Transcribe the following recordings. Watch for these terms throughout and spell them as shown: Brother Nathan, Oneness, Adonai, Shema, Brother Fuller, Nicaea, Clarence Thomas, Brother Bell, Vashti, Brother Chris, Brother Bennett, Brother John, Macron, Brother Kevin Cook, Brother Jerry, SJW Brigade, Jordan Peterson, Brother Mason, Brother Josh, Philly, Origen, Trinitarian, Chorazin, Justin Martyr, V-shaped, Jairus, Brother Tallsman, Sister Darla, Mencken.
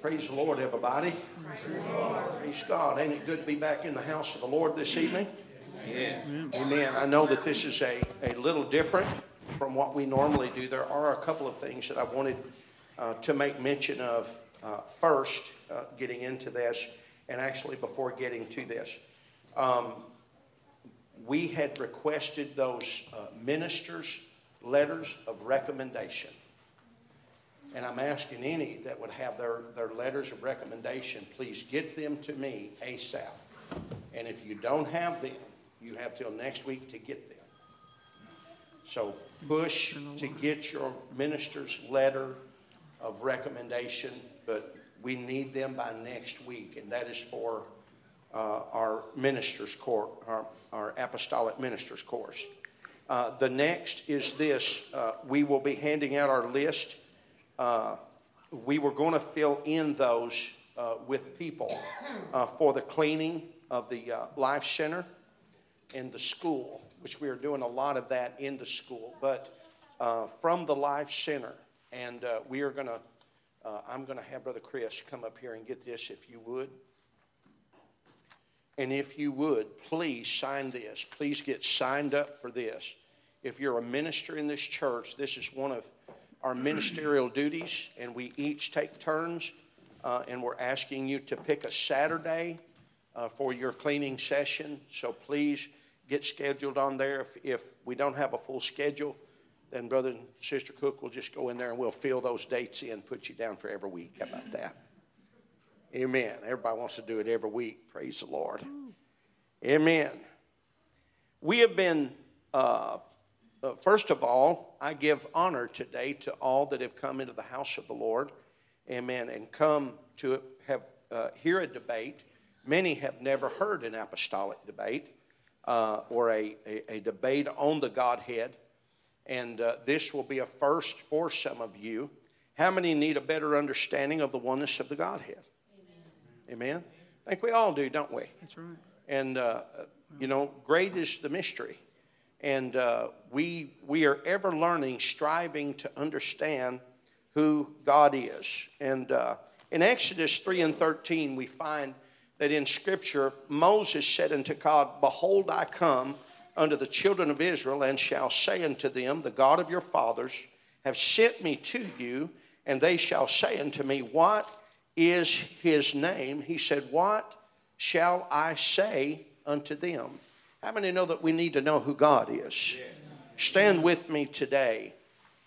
Praise the Lord, everybody. Praise God. Ain't it good to be back in the house of the Lord this evening? Yeah. Amen. I know that this is a little different from what we normally do. There are a couple of things that I wanted to make mention of first, getting into this, and actually before getting to this. We had requested those ministers' letters of recommendation. And I'm asking any that would have their letters of recommendation, please get them to me ASAP. And if you don't have them, you have till next week to get them. So push to get your minister's letter of recommendation, but we need them by next week, and that is for our ministers' course, our apostolic ministers' course. The next is this. We will be handing out our list. We were going to fill in those with people for the cleaning of the Life Center and the school, which we are doing a lot of that in the school. But from the Life Center, and we are going to, I'm going to have Brother Chris come up here and get this, if you would. And if you would, please sign this. Please get signed up for this. If you're a minister in this church, this is one of our ministerial duties, and we each take turns, and we're asking you to pick a Saturday for your cleaning session. So please get scheduled on there. If we don't have a full schedule, then Brother and Sister Cook will just go in there and we'll fill those dates in, put you down for every week. How about that? Amen. Everybody wants to do it every week. Praise the Lord. Amen. We have been... first of all, I give honor today to all that have come into the house of the Lord, amen, and come to have hear a debate. Many have never heard an apostolic debate or a debate on the Godhead, and this will be a first for some of you. How many need a better understanding of the oneness of the Godhead? Amen. I think we all do, don't we? That's right. And, you know, great is the mystery. And we are ever learning, striving to understand who God is. And in Exodus 3:13, we find that in Scripture, Moses said unto God, "Behold, I come unto the children of Israel, and shall say unto them, the God of your fathers have sent me to you, and they shall say unto me, what is his name?" He said, "What shall I say unto them?" How many know that we need to know who God is? Yeah. Stand with me today,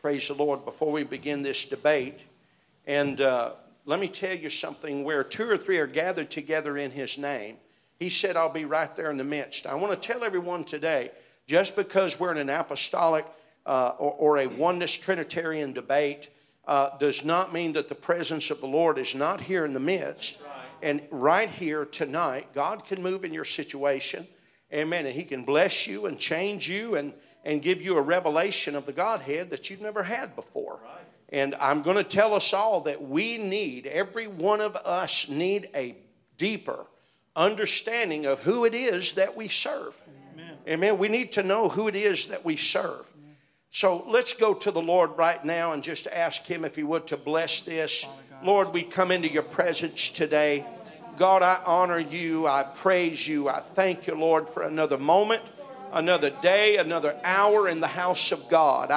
praise the Lord, before we begin this debate. And let me tell you something. Where two or three are gathered together in his name, he said, "I'll be right there in the midst." I want to tell everyone today, just because we're in an apostolic or a oneness Trinitarian debate does not mean that the presence of the Lord is not here in the midst. Right. And right here tonight, God can move in your situation. Amen. And he can bless you and change you and give you a revelation of the Godhead that you've never had before. Right. And I'm going to tell us all that we need, every one of us need a deeper understanding of who it is that we serve. Amen. Amen. We need to know who it is that we serve. Amen. So let's go to the Lord right now and just ask him, if he would, to bless this. Lord, we come into your presence today. God, I honor you, I praise you, I thank you, Lord, for another moment, another day, another hour in the house of God.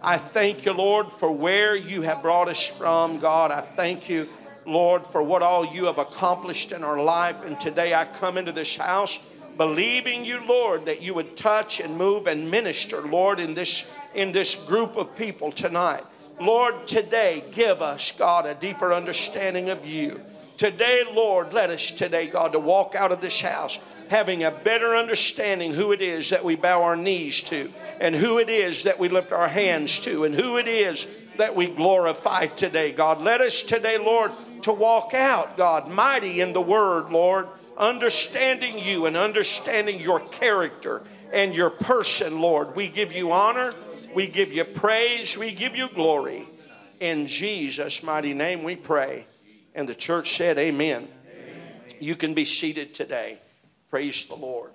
I thank you, Lord, for where you have brought us from, God. I thank you, Lord, for what all you have accomplished in our life. And today I come into this house believing you, Lord, that you would touch and move and minister, Lord, in this group of people tonight. Lord, today give us, God, a deeper understanding of you. Today, Lord, let us today, God, to walk out of this house having a better understanding who it is that we bow our knees to, and who it is that we lift our hands to, and who it is that we glorify today, God. Let us today, Lord, to walk out, God, mighty in the word, Lord, understanding you and understanding your character and your person, Lord. We give you honor, we give you praise, we give you glory. In Jesus' mighty name we pray. And the church said, amen. Amen. You can be seated today. Praise the Lord.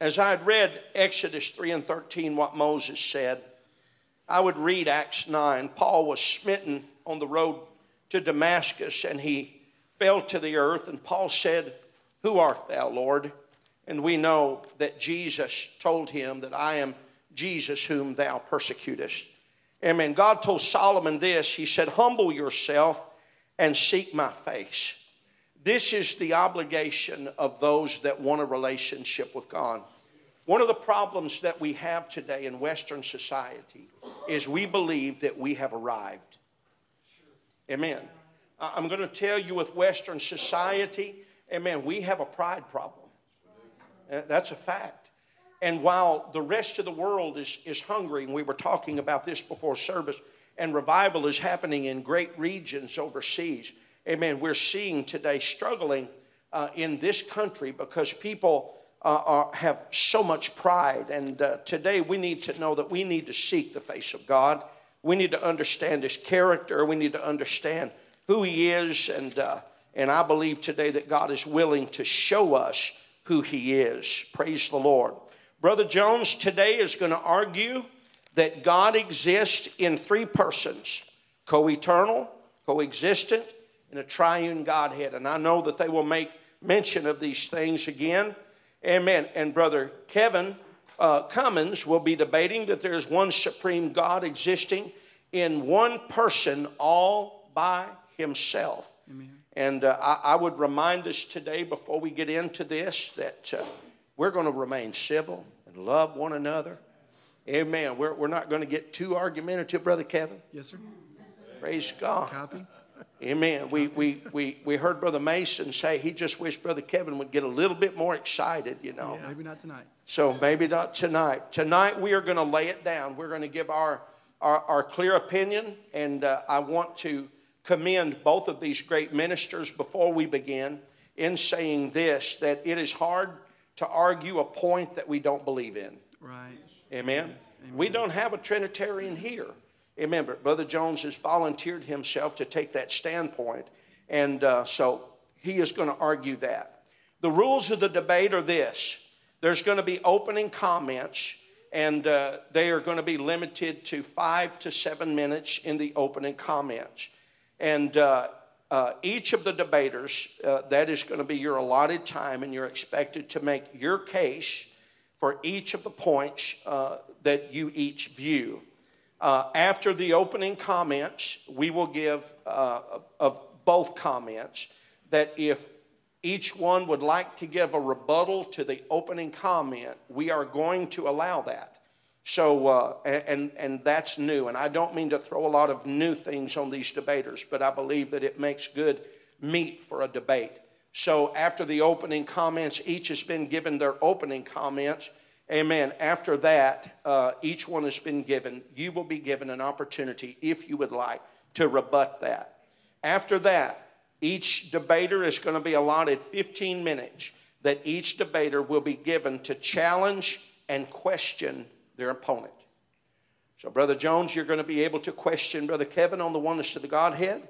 As I had read Exodus 3:13, what Moses said, I would read Acts 9. Paul was smitten on the road to Damascus, and he fell to the earth. And Paul said, "Who art thou, Lord?" And we know that Jesus told him that I am Jesus whom thou persecutest. Amen. God told Solomon this. He said, "Humble yourself and seek my face." This is the obligation of those that want a relationship with God. One of the problems that we have today in Western society is we believe that we have arrived. Amen. I'm going to tell you, with Western society, amen, we have a pride problem. That's a fact. And while the rest of the world is hungry, and we were talking about this before service, and revival is happening in great regions overseas, amen, we're seeing today struggling in this country because people have so much pride. And today we need to know that we need to seek the face of God. We need to understand His character. We need to understand who He is. And I believe today that God is willing to show us who He is. Praise the Lord. Brother Jones today is going to argue that God exists in three persons: co-eternal, co-existent, and a triune Godhead. And I know that they will make mention of these things again. Amen. And Brother Kevin Cummins will be debating that there is one supreme God existing in one person all by Himself. Amen. And I would remind us today, before we get into this, that we're going to remain civil and love one another. Amen. We're not going to get too argumentative, Brother Kevin. Yes, sir. Praise God. Copy. Amen. We heard Brother Mason say he just wished Brother Kevin would get a little bit more excited, you know. Yeah, maybe not tonight. So maybe not tonight. Tonight we are going to lay it down. We're going to give our clear opinion. And I want to commend both of these great ministers before we begin in saying this, that it is hard to argue a point that we don't believe in. Right. Amen. Amen. We don't have a Trinitarian here. Amen. But Brother Jones has volunteered himself to take that standpoint. And so he is going to argue that. The rules of the debate are this. There's going to be opening comments, and they are going to be limited to 5 to 7 minutes in the opening comments. And each of the debaters, that is going to be your allotted time, and you're expected to make your case for each of the points that you each view. After the opening comments, we will give of both comments that if each one would like to give a rebuttal to the opening comment, we are going to allow that. So, and that's new. And I don't mean to throw a lot of new things on these debaters, but I believe that it makes good meat for a debate. So after the opening comments, each has been given their opening comments. Amen. After that, each one has been given. You will be given an opportunity, if you would like, to rebut that. After that, each debater is going to be allotted 15 minutes that each debater will be given to challenge and question their opponent. So, Brother Jones, you're going to be able to question Brother Kevin on the oneness of the Godhead.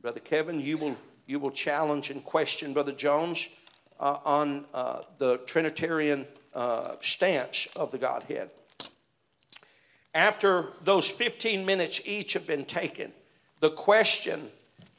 Brother Kevin, you will challenge and question Brother Jones on the Trinitarian stance of the Godhead. After those 15 minutes each have been taken, the questions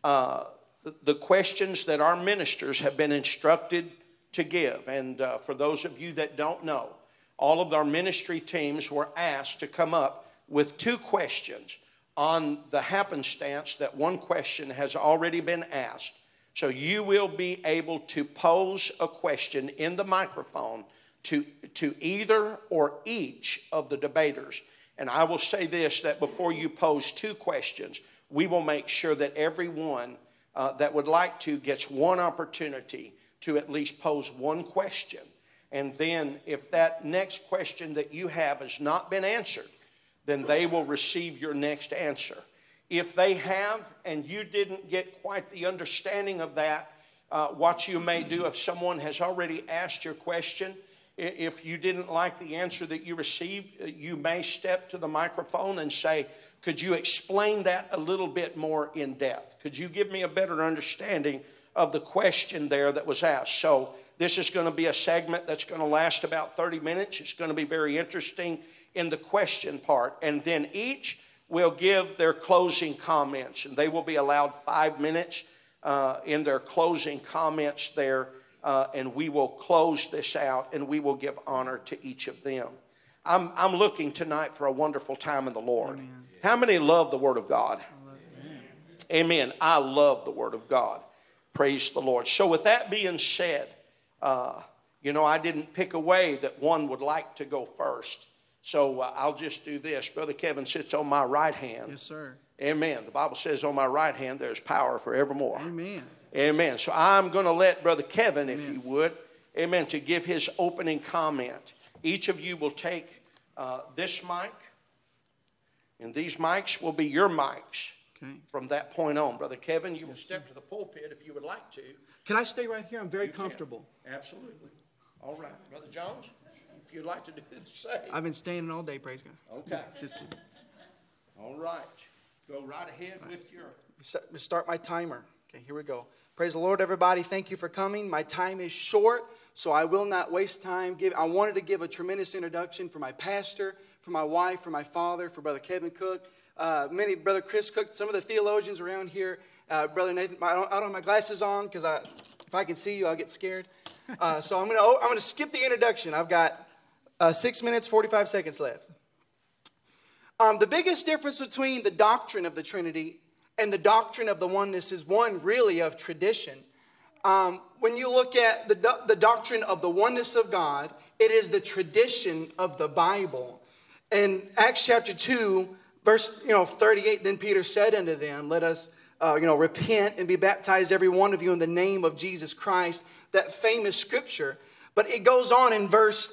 that our ministers have been instructed to give, and for those of you that don't know, all of our ministry teams were asked to come up with two questions on the happenstance that one question has already been asked. So you will be able to pose a question in the microphone to either or each of the debaters. And I will say this, that before you pose two questions, we will make sure that everyone that would like to gets one opportunity to at least pose one question. And then if that next question that you have has not been answered, then they will receive your next answer. If they have and you didn't get quite the understanding of that, what you may do if someone has already asked your question, if you didn't like the answer that you received, you may step to the microphone and say, "Could you explain that a little bit more in depth? Could you give me a better understanding of the question there that was asked?" So this is going to be a segment that's going to last about 30 minutes. It's going to be very interesting in the question part, and then each will give their closing comments, and they will be allowed 5 minutes in their closing comments there, and we will close this out, and we will give honor to each of them. I'm looking tonight for a wonderful time in the Lord. Amen. How many love the Word of God? Amen. Amen. I love the Word of God. Praise the Lord. So with that being said, I didn't pick a way that one would like to go first. So I'll just do this. Brother Kevin sits on my right hand. Yes, sir. Amen. The Bible says on my right hand there's power forevermore. Amen. Amen. So I'm going to let Brother Kevin, if he would, amen, to give his opening comment. Each of you will take this mic, and these mics will be your mics. Okay. From that point on, Brother Kevin, you will step to the pulpit if you would like to. Can I stay right here? I'm very comfortable. Absolutely. All right. Brother Jones, if you'd like to do the same. I've been standing all day, praise God. Okay. Just kidding. All right. Go right ahead with your... Start my timer. Okay, here we go. Praise the Lord, everybody. Thank you for coming. My time is short, so I will not waste time. I wanted to give a tremendous introduction for my pastor, for my wife, for my father, for Brother Kevin Cook, Brother Chris Cook, some of the theologians around here, Brother Nathan. I don't have my glasses on because if I can see you, I'll get scared. So I'm gonna skip the introduction. I've got 6 minutes, 45 seconds left. The biggest difference between the doctrine of the Trinity and the doctrine of the oneness is one really of tradition. When you look at the doctrine of the oneness of God, it is the tradition of the Bible. In Acts chapter 2, verse 38, then Peter said unto them, "Let us repent and be baptized, every one of you, in the name of Jesus Christ." That famous scripture. But it goes on in verse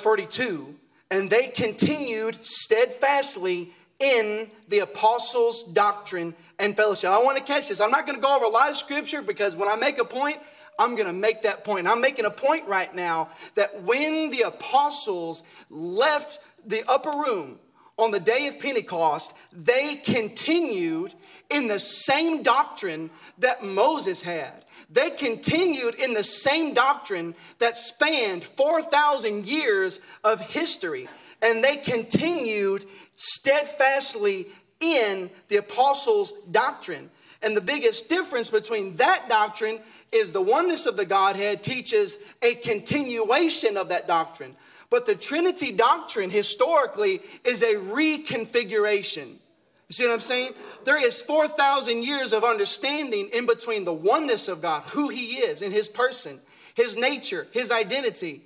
42, and they continued steadfastly in the apostles' doctrine and fellowship. I want to catch this. I'm not going to go over a lot of scripture because when I make a point, I'm going to make that point. I'm making a point right now that when the apostles left the upper room on the day of Pentecost, they continued in the same doctrine that Moses had. They continued in the same doctrine that spanned 4,000 years of history. And they continued steadfastly in the apostles' doctrine. And the biggest difference between that doctrine is the oneness of the Godhead teaches a continuation of that doctrine. But the Trinity doctrine historically is a reconfiguration. You see what I'm saying? There is 4,000 years of understanding in between the oneness of God, who he is in his person, his nature, his identity,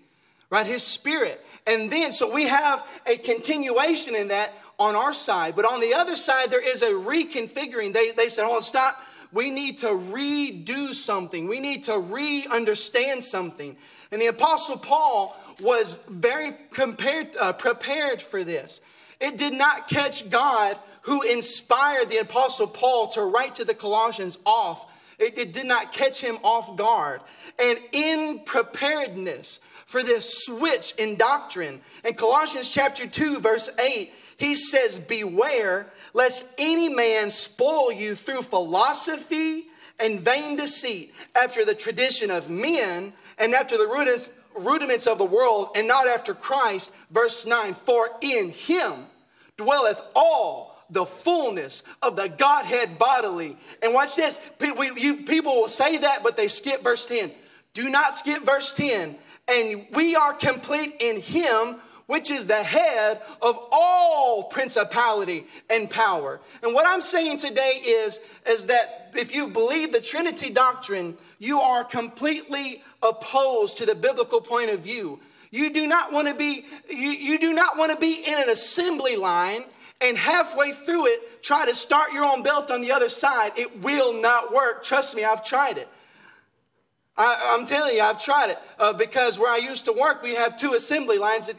right? His spirit. And then, so we have a continuation in that on our side. But on the other side, there is a reconfiguring. They said, "Hold on, stop. We need to redo something. We need to re-understand something." And the Apostle Paul was very prepared for this. It did not catch God, who inspired the Apostle Paul to write to the Colossians, off. It did not catch him off guard. And in preparedness for this switch in doctrine, in Colossians chapter 2, verse 8, he says, "Beware lest any man spoil you through philosophy and vain deceit, after the tradition of men, and after the rudiments of the world, and not after Christ." Verse 9, "For in him dwelleth all the fullness of the Godhead bodily." And watch this. People will say that, but they skip verse 10. Do not skip verse 10. "And we are complete in him, which is the head of all principality and power." And what I'm saying today is that if you believe the Trinity doctrine, you are completely opposed to the biblical point of view. You do not want to be in an assembly line and halfway through it try to start your own belt on the other side. It will not work. Trust me, I've tried it. I'm telling you, I've tried it because where I used to work, we have two assembly lines.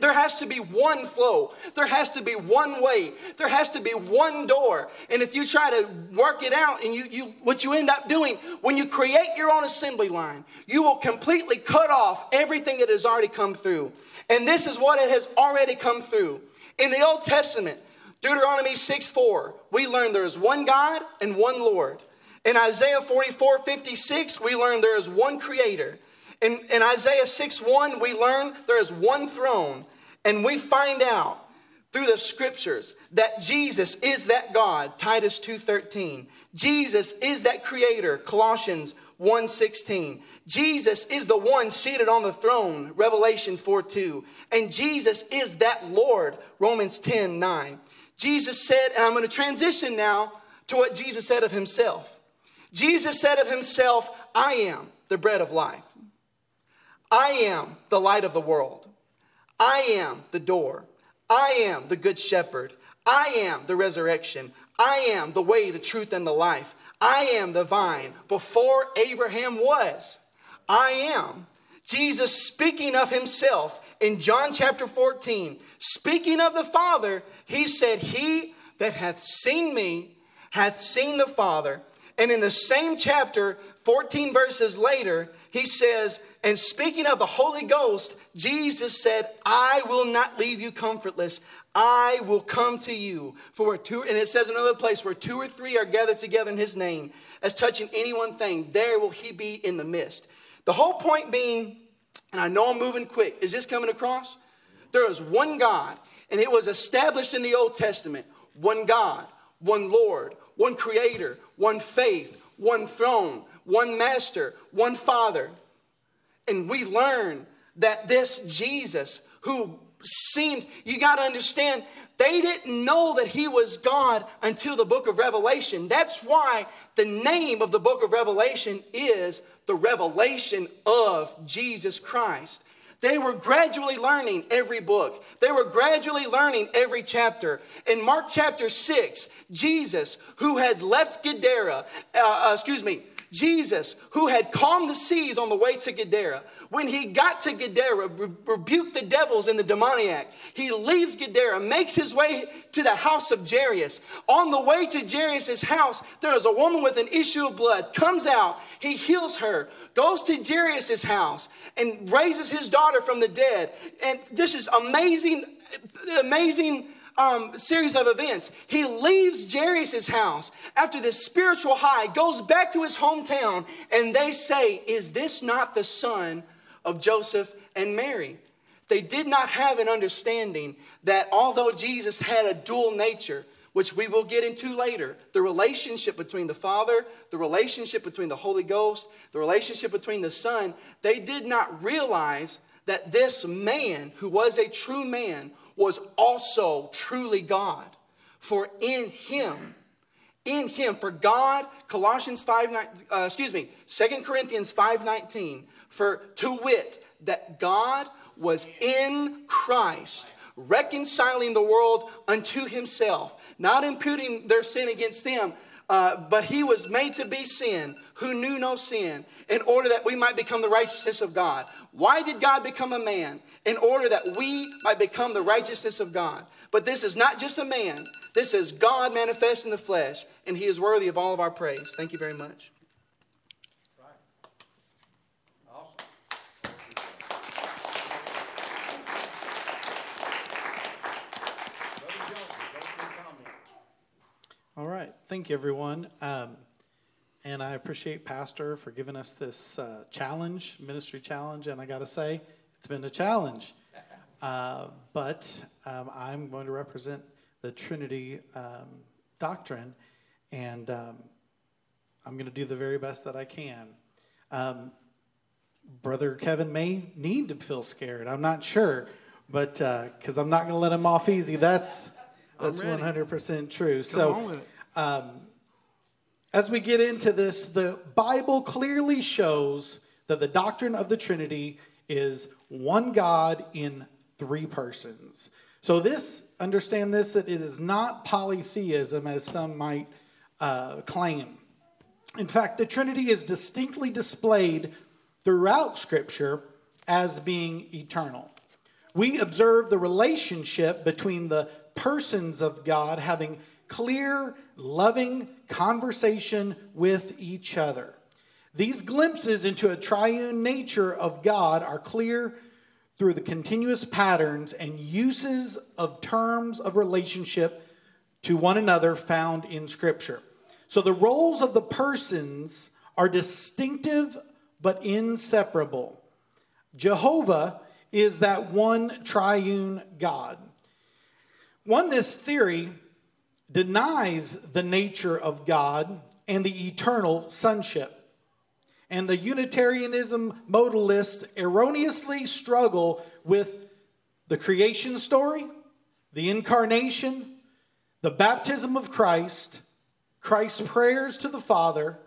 There has to be one flow. There has to be one way. There has to be one door. And if you try to work it out, and what you end up doing, when you create your own assembly line, you will completely cut off everything that has already come through. And this is what it has already come through. In the Old Testament, Deuteronomy 6:4, we learn there is one God and one Lord. In Isaiah 44:56, we learn there is one creator. In Isaiah 6:1, we learn there is one throne, and we find out through the scriptures that Jesus is that God, Titus 2:13. Jesus is that creator, Colossians 1:16. Jesus is the one seated on the throne, Revelation 4:2. And Jesus is that Lord, Romans 10:9. Jesus said, and I'm going to transition now to what Jesus said of himself. Jesus said of himself, I am the bread of life. I am the light of the world. I am the door. I am the good shepherd. I am the resurrection. I am the way, the truth, and the life. I am the vine before Abraham was. I am. Jesus speaking of himself in John chapter 14, speaking of the Father, he said, he that hath seen me hath seen the Father. And in the same chapter, 14 verses later, he says, and speaking of the Holy Ghost, Jesus said, I will not leave you comfortless. I will come to you. For where two, and it says another place, where two or three are gathered together in his name, as touching any one thing, there will he be in the midst. The whole point being, and I know I'm moving quick, is this coming across? There is one God, and it was established in the Old Testament. One God, one Lord, one creator, one faith, one throne, one master, one Father. And we learn that this Jesus who seemed, you got to understand, they didn't know that he was God until the book of Revelation. That's why the name of the book of Revelation is the revelation of Jesus Christ. They were gradually learning every book. They were gradually learning every chapter. In Mark chapter 6, Jesus, who had left Gadara, Jesus, who had calmed the seas on the way to Gadara, when he got to Gadara, rebuked the devils and the demoniac. He leaves Gadara, makes his way to the house of Jairus. On the way to Jairus' house, there is a woman with an issue of blood, comes out, he heals her, goes to Jairus' house, and raises his daughter from the dead. And this is amazing. Series of events. He leaves Jairus' house after this spiritual high, goes back to his hometown, and they say, is this not the son of Joseph and Mary? They did not have an understanding that although Jesus had a dual nature, which we will get into later, the relationship between the Father, the relationship between the Holy Ghost, the relationship between the Son, they did not realize that this man who was a true man was also truly God. For in him, for God, 2 Corinthians 5:19, for to wit, that God was in Christ, reconciling the world unto himself, not imputing their sin against them, but he was made to be sin, who knew no sin, in order that we might become the righteousness of God. Why did God become a man? In order that we might become the righteousness of God. But this is not just a man. This is God manifest in the flesh, and he is worthy of all of our praise. Thank you very much. Right. Awesome. All right. Thank you, everyone. And I appreciate Pastor for giving us this challenge, ministry challenge. And I got to say, it's been a challenge. But I'm going to represent the Trinity doctrine. And I'm going to do the very best that I can. Brother Kevin may need to feel scared. I'm not sure. But because I'm not going to let him off easy. That's 100% true. Come on with it. As we get into this, the Bible clearly shows that the doctrine of the Trinity is one God in three persons. So understand that it is not polytheism as some might claim. In fact, the Trinity is distinctly displayed throughout Scripture as being eternal. We observe the relationship between the persons of God having clear, loving conversation with each other. These glimpses into a triune nature of God are clear through the continuous patterns and uses of terms of relationship to one another found in Scripture. So the roles of the persons are distinctive but inseparable. Jehovah is that one triune God. Oneness theory denies the nature of God and the eternal sonship. And the Unitarianism modalists erroneously struggle with the creation story, the incarnation, the baptism of Christ, Christ's prayers to the Father,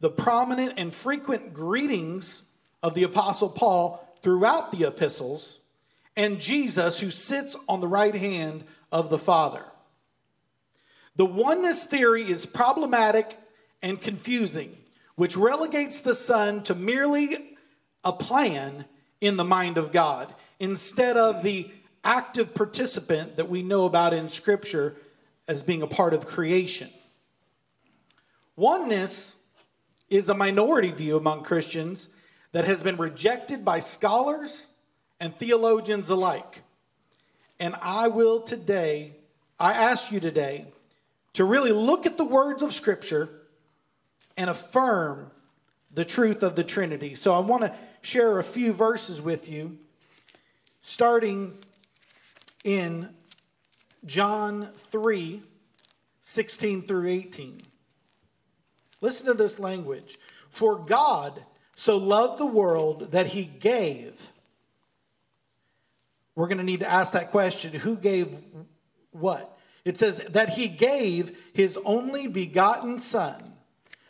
the prominent and frequent greetings of the Apostle Paul throughout the epistles, and Jesus who sits on the right hand of the Father. The oneness theory is problematic and confusing, which relegates the Son to merely a plan in the mind of God, instead of the active participant that we know about in Scripture as being a part of creation. Oneness is a minority view among Christians that has been rejected by scholars and theologians alike. And I ask you today, to really look at the words of Scripture and affirm the truth of the Trinity. So I want to share a few verses with you, starting in John 3, 16 through 18. Listen to this language. For God so loved the world that he gave. We're going to need to ask that question. Who gave what? It says that he gave his only begotten Son,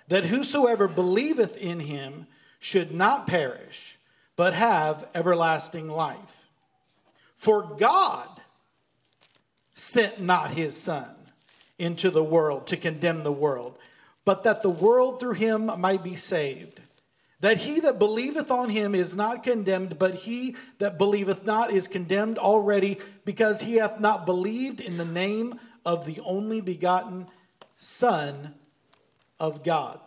that whosoever believeth in him should not perish, but have everlasting life. For God sent not his Son into the world to condemn the world, but that the world through him might be saved. That he that believeth on him is not condemned, but he that believeth not is condemned already, because he hath not believed in the name of the only begotten Son of God.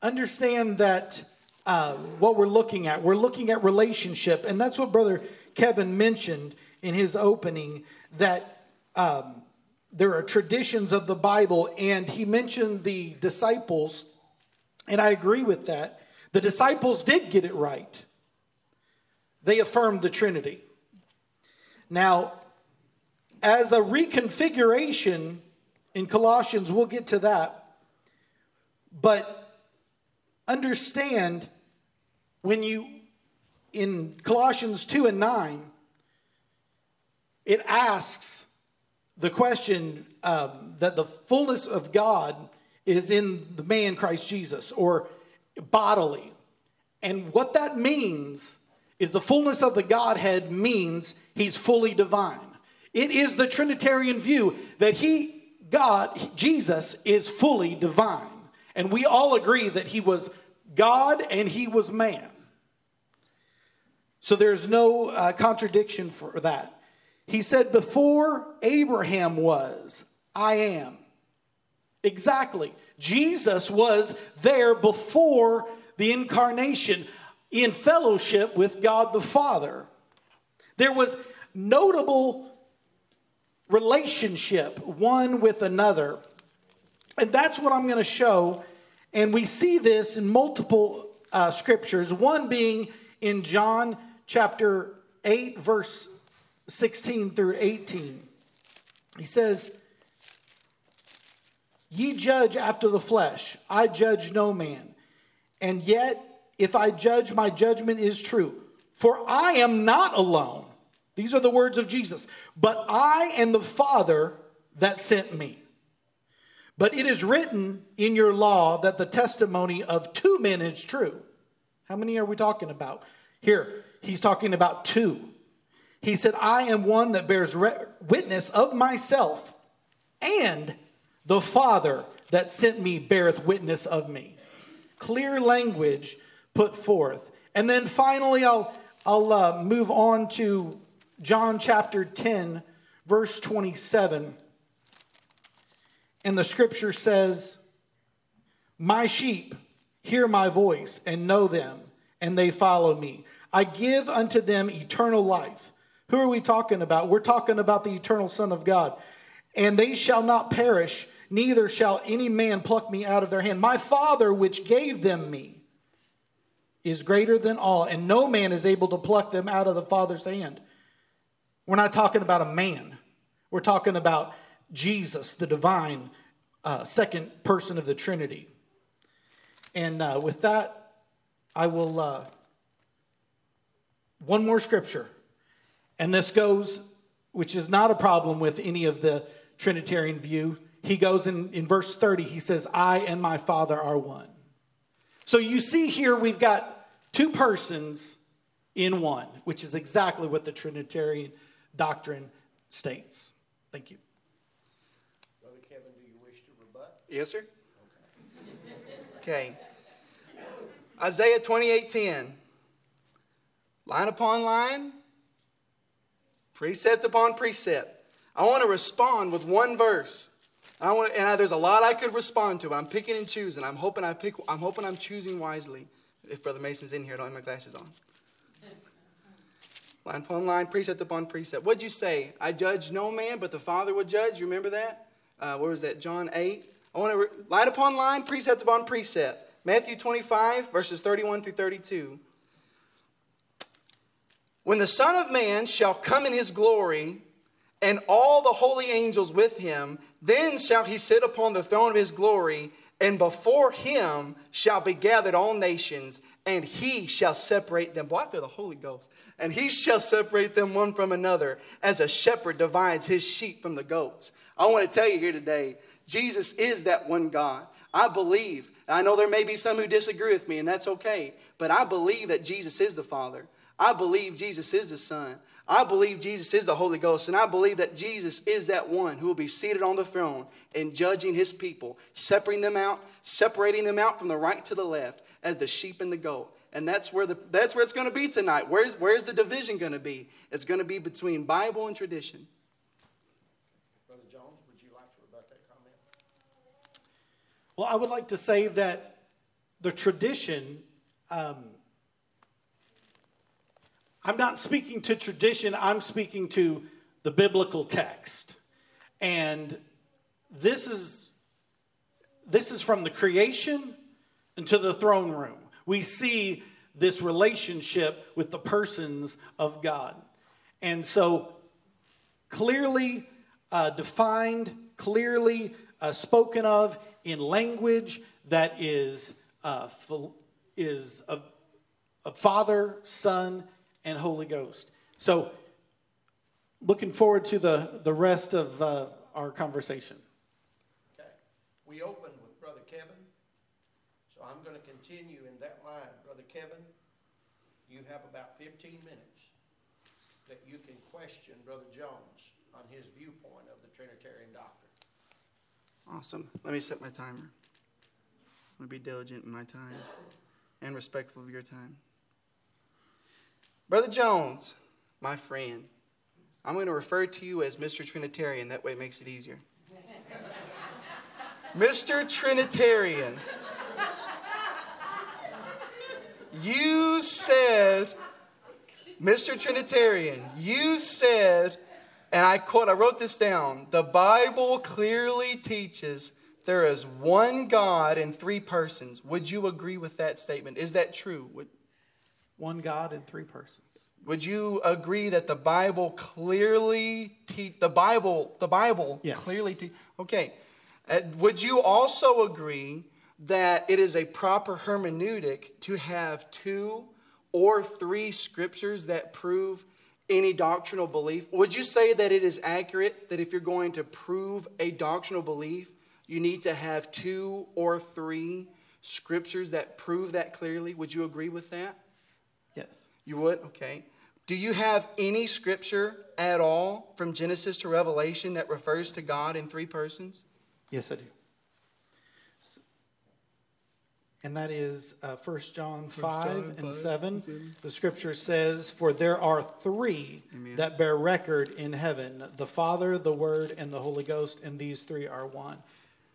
Understand that what we're looking at relationship, and that's what Brother Kevin mentioned in his opening, that there are traditions of the Bible, and he mentioned the disciples, and I agree with that. The disciples did get it right. They affirmed the Trinity. Now, as a reconfiguration in Colossians, we'll get to that. But understand, when you, in Colossians 2 and 9, it asks the question that the fullness of God is in the man Christ Jesus, or bodily. And what that means is the fullness of the Godhead means he's fully divine. It is the Trinitarian view that God, Jesus, is fully divine. And we all agree that he was God and he was man. So there's no contradiction for that. He said, before Abraham was, I am. Exactly. Jesus was there before the incarnation in fellowship with God the Father. There was notable relationship one with another. And that's what I'm going to show. And we see this in multiple scriptures, one being in John chapter 8, verse 16 through 18. He says, ye judge after the flesh, I judge no man. And yet, if I judge, my judgment is true. For I am not alone. These are the words of Jesus. But I and the Father that sent me. But it is written in your law that the testimony of two men is true. How many are we talking about? Here, he's talking about two. He said, I am one that bears witness of myself, and the Father that sent me beareth witness of me. Clear language put forth. And then finally, I'll move on to John chapter 10, verse 27. And the scripture says, my sheep hear my voice and know them, and they follow me. I give unto them eternal life. Who are we talking about? We're talking about the eternal Son of God. And they shall not perish, neither shall any man pluck me out of their hand. My Father which gave them me is greater than all, and no man is able to pluck them out of the Father's hand. We're not talking about a man. We're talking about Jesus, the divine second person of the Trinity. And with that, I will, one more scripture. And this goes, which is not a problem with any of the Trinitarian view. He goes in verse 30, he says, I and my Father are one. So you see here we've got two persons in one, which is exactly what the Trinitarian doctrine states. Thank you. Brother Kevin, do you wish to rebut? Yes, sir. Okay. Isaiah 28:10. Line upon line, precept upon precept. I want to respond with one verse. There's a lot I could respond to, but I'm picking and choosing. I'm hoping I'm choosing wisely. If Brother Mason's in here, I don't have my glasses on. Line upon line, precept upon precept. What'd you say? I judge no man, but the Father would judge. You remember that? Where was that? John 8. I want to line upon line, precept upon precept. Matthew 25, verses 31 through 32. When the Son of Man shall come in his glory, and all the holy angels with him, then shall he sit upon the throne of his glory, and before him shall be gathered all nations, and he shall separate them. Boy, I feel the Holy Ghost. And he shall separate them one from another, as a shepherd divides his sheep from the goats. I want to tell you here today, Jesus is that one God. I believe. I know there may be some who disagree with me, and that's okay. But I believe that Jesus is the Father. I believe Jesus is the Son. I believe Jesus is the Holy Ghost, and I believe that Jesus is that one who will be seated on the throne and judging his people, separating them out from the right to the left as the sheep and the goat. And that's where it's going to be tonight. Where's the division going to be? It's going to be between Bible and tradition. Brother Jones, would you like to rebut that comment? Well, I would like to say that the tradition... I'm not speaking to tradition, I'm speaking to the biblical text. And this is from the creation into the throne room. We see this relationship with the persons of God. And so clearly defined, clearly spoken of in language that is a Father, Son, and Holy Ghost. So, looking forward to the rest of our conversation. Okay. We opened with Brother Kevin. So I'm going to continue in that line. Brother Kevin, you have about 15 minutes that you can question Brother Jones on his viewpoint of the Trinitarian doctrine. Awesome. Let me set my timer. I'm going to be diligent in my time and respectful of your time. Brother Jones, my friend, I'm going to refer to you as Mr. Trinitarian. That way it makes it easier. Mr. Trinitarian, you said, and I quote, I wrote this down, the Bible clearly teaches there is one God in three persons. Would you agree with that statement? Is that true? One God in three persons. Would you agree that the Bible clearly yes. Clearly teaches? Okay. Would you also agree that it is a proper hermeneutic to have two or three scriptures that prove any doctrinal belief? Would you say that it is accurate that if you're going to prove a doctrinal belief, you need to have two or three scriptures that prove that clearly? Would you agree with that? Yes. You would? Okay. Do you have any scripture at all from Genesis to Revelation that refers to God in three persons? Yes, I do. And that is 1 John 5 and 7. The scripture says, for there are three that bear record in heaven, the Father, the Word, and the Holy Ghost, and these three are one.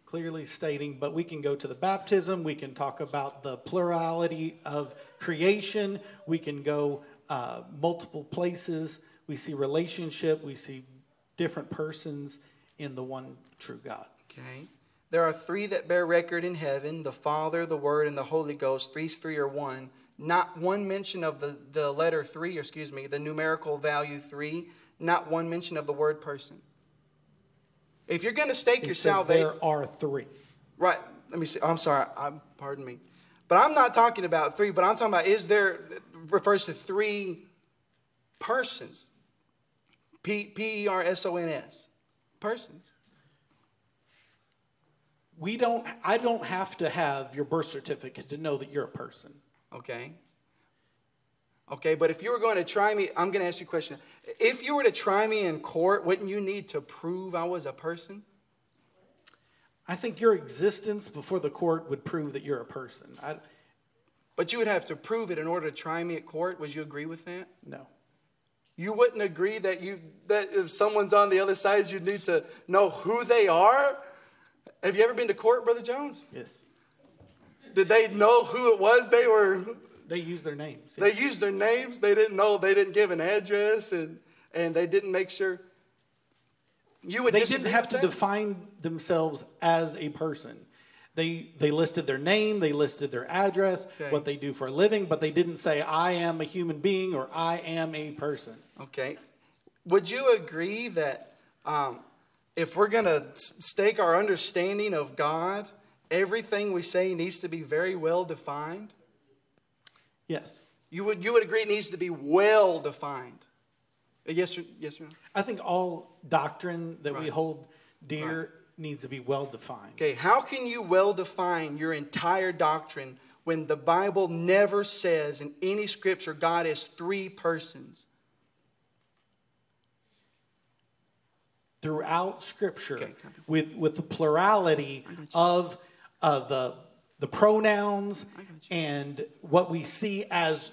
Clearly stating, but we can go to the baptism, we can talk about the plurality of creation, we can go multiple places, we see relationship, we see different persons in the one true God. Okay. There are three that bear record in heaven, the Father, the Word, and the Holy Ghost. These three are one. Not one mention of the letter 3, or excuse me, the numerical value 3. Not one mention of the word person. If you're going to stake your salvation, there are 3. Right. Let me see. Oh, I'm sorry. Pardon me. But I'm not talking about 3, but I'm talking about is there, refers to 3 persons. P-E-R-S-O-N-S. Persons. I don't have to have your birth certificate to know that you're a person. Okay. Okay, but if you were going to try me, I'm going to ask you a question. If you were to try me in court, wouldn't you need to prove I was a person? I think your existence before the court would prove that you're a person. But you would have to prove it in order to try me at court. Would you agree with that? No. You wouldn't agree that if someone's on the other side, you'd need to know who they are? Have you ever been to court, Brother Jones? Yes. Did they know who it was? They used their names. Yes. They used their names. They didn't know. They didn't give an address, and they didn't make sure. They didn't have to define themselves as a person. They listed their name, they listed their address, okay, what they do for a living, but they didn't say, I am a human being or I am a person. Okay. Would you agree that if we're going to stake our understanding of God, everything we say needs to be very well defined? Yes. You would agree it needs to be well defined? Yes or no? I think all doctrine that we hold dear needs to be well defined. Okay, how can you well define your entire doctrine when the Bible never says in any scripture God is 3 persons? Throughout scripture, okay, with the plurality of the pronouns and what we see as,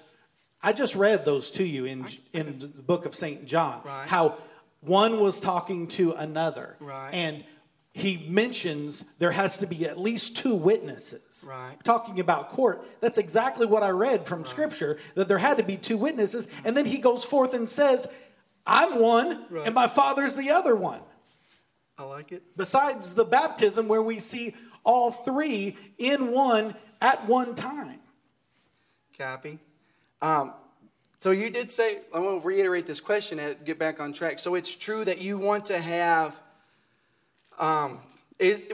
I just read those to you in the book of St. John, how one was talking to another. Right. And he mentions there has to be at least 2 witnesses. Right. Talking about court, that's exactly what I read from Scripture, that there had to be 2 witnesses. And then he goes forth and says, I'm one, and my Father's the other one. I like it. Besides the baptism where we see all 3 in one at one time. Copy. So you did say, I want to reiterate this question and get back on track. So it's true that you want to have,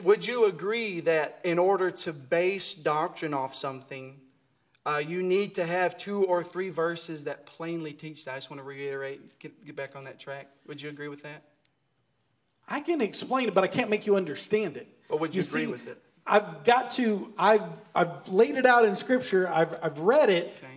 would you agree that in order to base doctrine off something, you need to have 2 or 3 verses that plainly teach that? I just want to reiterate, get back on that track. Would you agree with that? I can explain it, but I can't make you understand it. Or would you agree with it? I've laid it out in Scripture. I've read it. Okay.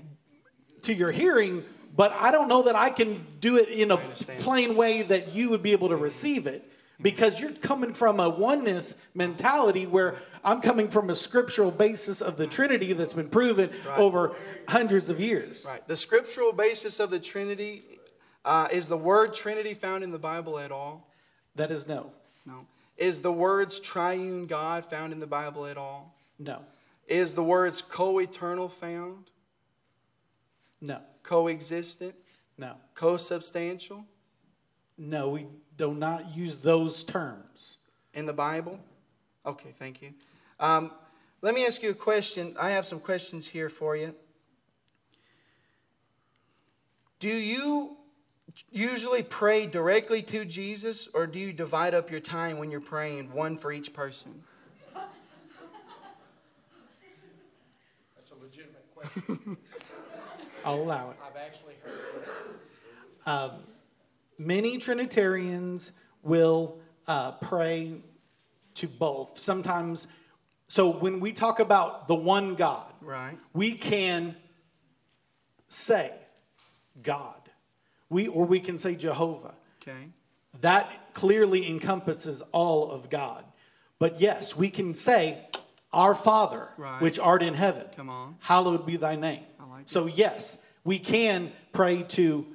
To your hearing, but I don't know that I can do it in a plain way that you would be able to receive it, because you're coming from a oneness mentality where I'm coming from a scriptural basis of the Trinity that's been proven over hundreds of years. Right. The scriptural basis of the Trinity, is the word Trinity found in the Bible at all? That is no. No. Is the words triune God found in the Bible at all? No. Is the words co-eternal found? No. Coexistent? No. Consubstantial? No, we do not use those terms. In the Bible? Okay, thank you. Let me ask you a question. I have some questions here for you. Do you usually pray directly to Jesus, or do you divide up your time when you're praying, one for each person? That's a legitimate question. I'll allow it. I've actually heard many Trinitarians will pray to both. Sometimes, so when we talk about the one God, we can say God. We can say Jehovah. Okay. That clearly encompasses all of God. But yes, we can say Our Father, which art in heaven. Come on. Hallowed be thy name. So yes, we can pray to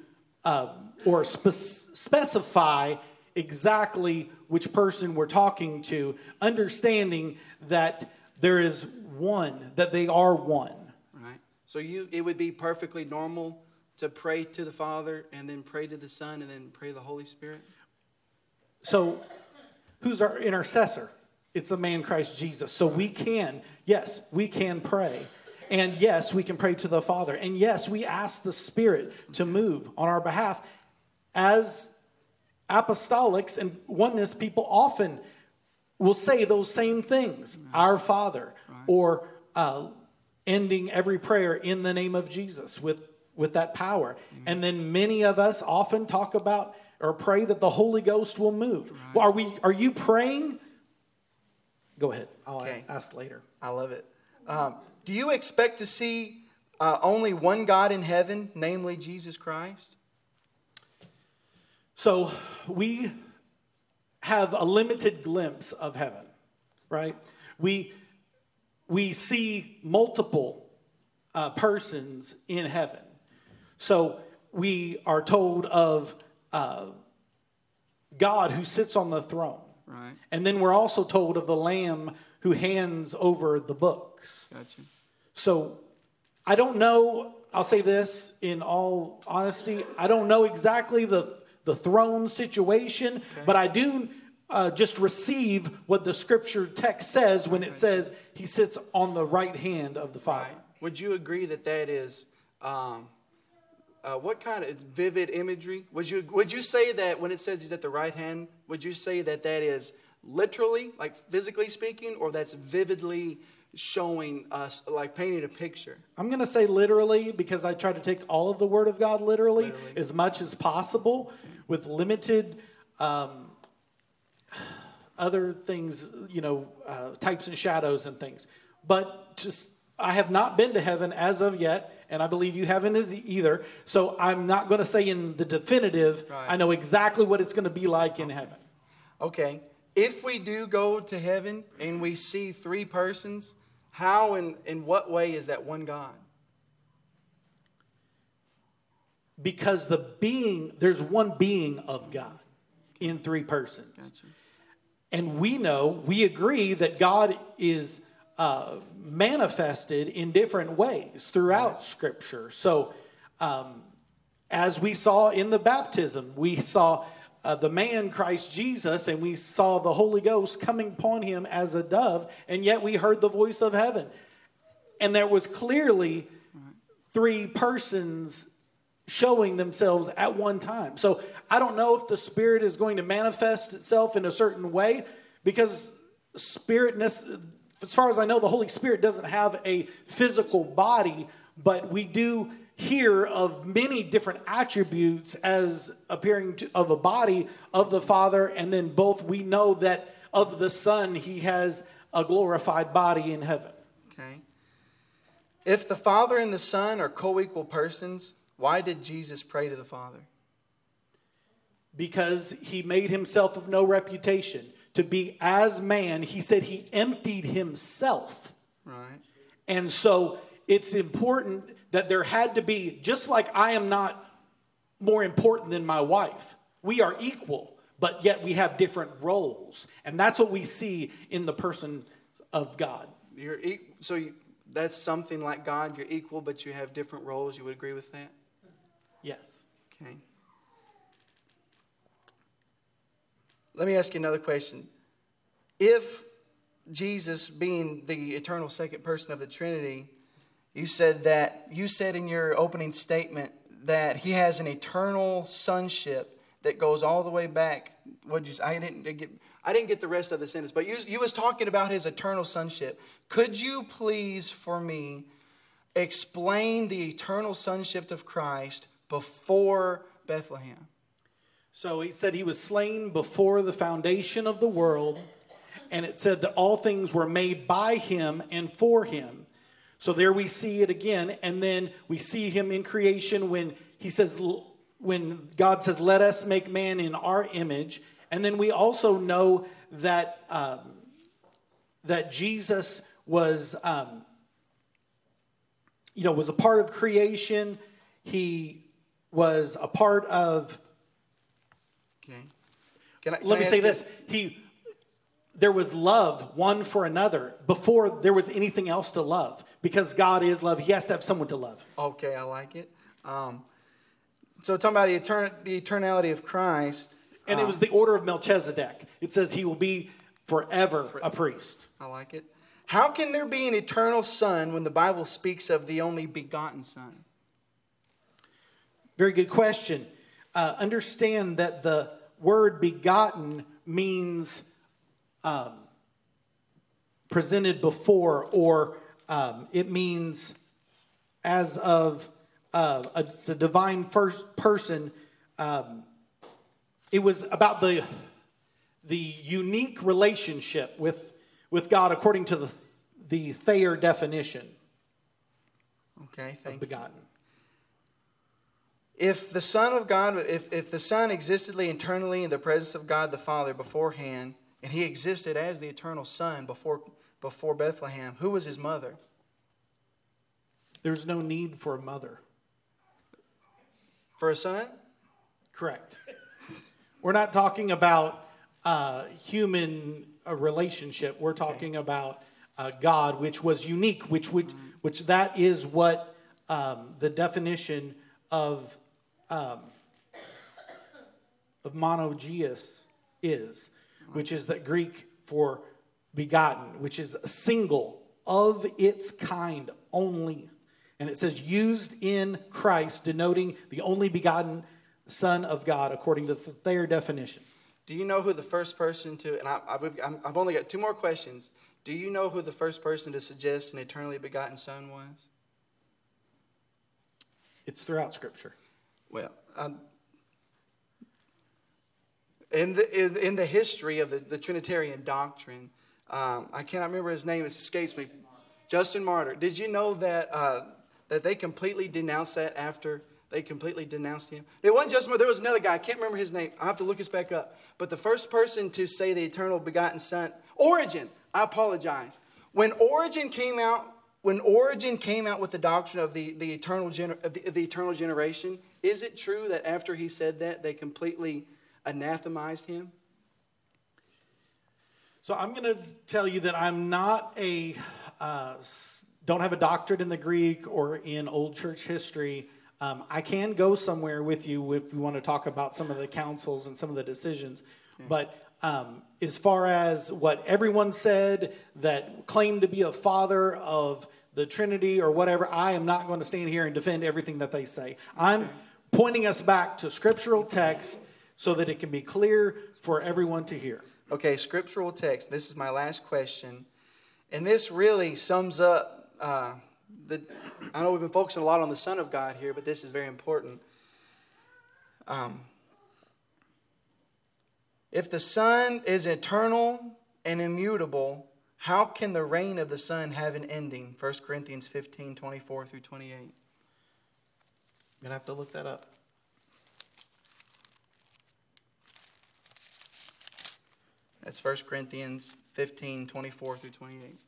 or specify exactly which person we're talking to, understanding that there is one, that they are one. Right. So it would be perfectly normal to pray to the Father and then pray to the Son and then pray to the Holy Spirit? So who's our intercessor? It's the man Christ Jesus. So we can pray. And yes, we can pray to the Father. And yes, we ask the Spirit to move on our behalf. As apostolics and oneness people often will say those same things. Right. Our Father. Right. Or ending every prayer in the name of Jesus with that power. Amen. And then many of us often talk about or pray that the Holy Ghost will move. Right. Well, are you praying? Go ahead. I'll ask later. I love it. Do you expect to see only one God in heaven, namely Jesus Christ? So we have a limited glimpse of heaven, right? We see multiple persons in heaven. So we are told of God who sits on the throne. Right. And then we're also told of the Lamb who hands over the books. Gotcha. So I don't know, I'll say this in all honesty, I don't know exactly the throne situation, okay, but I do just receive what the scripture text says when it says he sits on the right hand of the Father. Right. Would you agree that is... what kind of vivid imagery? Would you say that when it says he's at the right hand, would you say that is literally, like physically speaking, or that's vividly showing us, like painting a picture? I'm going to say literally because I try to take all of the Word of God literally. As much as possible with limited other things, types and shadows and things. But just, I have not been to heaven as of yet. And I believe you haven't either. So I'm not going to say in the definitive, right, I know exactly what it's going to be like in heaven. Okay. If we do go to heaven and we see three persons, how and in what way is that one God? Because there's one being of God in three persons. Gotcha. And we agree that God is... manifested in different ways throughout Scripture. So as we saw in the baptism, we saw the man Christ Jesus, and we saw the Holy Ghost coming upon him as a dove, and yet we heard the voice of heaven. And there was clearly three persons showing themselves at one time. So I don't know if the Spirit is going to manifest itself in a certain way, because as far as I know, the Holy Spirit doesn't have a physical body, but we do hear of many different attributes as appearing of a body of the Father, and then both we know that of the Son, he has a glorified body in heaven. Okay. If the Father and the Son are co-equal persons, why did Jesus pray to the Father? Because he made himself of no reputation. To be as man, he said he emptied himself. Right. And so it's important that there had to be, just like I am not more important than my wife. We are equal, but yet we have different roles. And that's what we see in the person of God. That's something like God. You're equal, but you have different roles. You would agree with that? Yes. Okay. Let me ask you another question. If Jesus, being the eternal second person of the Trinity, you said in your opening statement that he has an eternal sonship that goes all the way back. I didn't get the rest of the sentence, but you was talking about his eternal sonship. Could you please, for me, explain the eternal sonship of Christ before Bethlehem? So he said he was slain before the foundation of the world, and it said that all things were made by him and for him. So there we see it again, and then we see him in creation when God says, "Let us make man in our image," and then we also know that that Jesus was a part of creation. He was a part of. Okay. Let me say this. There was love one for another before there was anything else to love. Because God is love, he has to have someone to love. Okay, I like it. So talking about the eternality of Christ. And it was the order of Melchizedek. It says he will be forever a priest. I like it. How can there be an eternal Son when the Bible speaks of the only begotten Son? Very good question. Understand that the word begotten means presented before, or it means as of it's a divine first person. It was about the unique relationship with God according to the Thayer definition. Okay, thank you. Begotten. If the Son of God, if the Son existed eternally in the presence of God the Father beforehand, and he existed as the eternal Son before Bethlehem, who was his mother? There's no need for a mother. For a son? Correct. We're not talking about human relationship. We're talking about God, which was unique, which that is what the definition of monogeous is, which is the Greek for begotten, which is single, of its kind only. And it says, used in Christ, denoting the only begotten Son of God, according to the Thayer definition. Do you know who the first person to, and I've only got two more questions. Do you know who the first person to suggest an eternally begotten Son was? It's throughout Scripture. Well, in the history of the Trinitarian doctrine, I cannot remember his name, it escapes me, Justin Martyr. Did you know that... that they completely denounced that after they completely denounced him? It wasn't just, there was another guy. I can't remember his name. I'll have to look this back up. But the first person to say the eternal begotten Son, Origen, I apologize. When Origen came out with the doctrine of the eternal generation, is it true that after he said that, they completely anathemized him? So I'm going to tell you that I'm not a... don't have a doctorate in the Greek or in old church history. I can go somewhere with you if you want to talk about some of the councils and some of the decisions. Yeah. But as far as what everyone said that claimed to be a father of the Trinity or whatever, I am not going to stand here and defend everything that they say. I'm pointing us back to scriptural text so that it can be clear for everyone to hear. Okay, scriptural text. This is my last question. And this really sums up I know we've been focusing a lot on the Son of God here, but this is very important. If the Son is eternal and immutable, how can the reign of the Son have an ending? 1 Corinthians 15, 24 through 28. I'm going to have to look that up. That's 1 Corinthians 15, 24 through 28.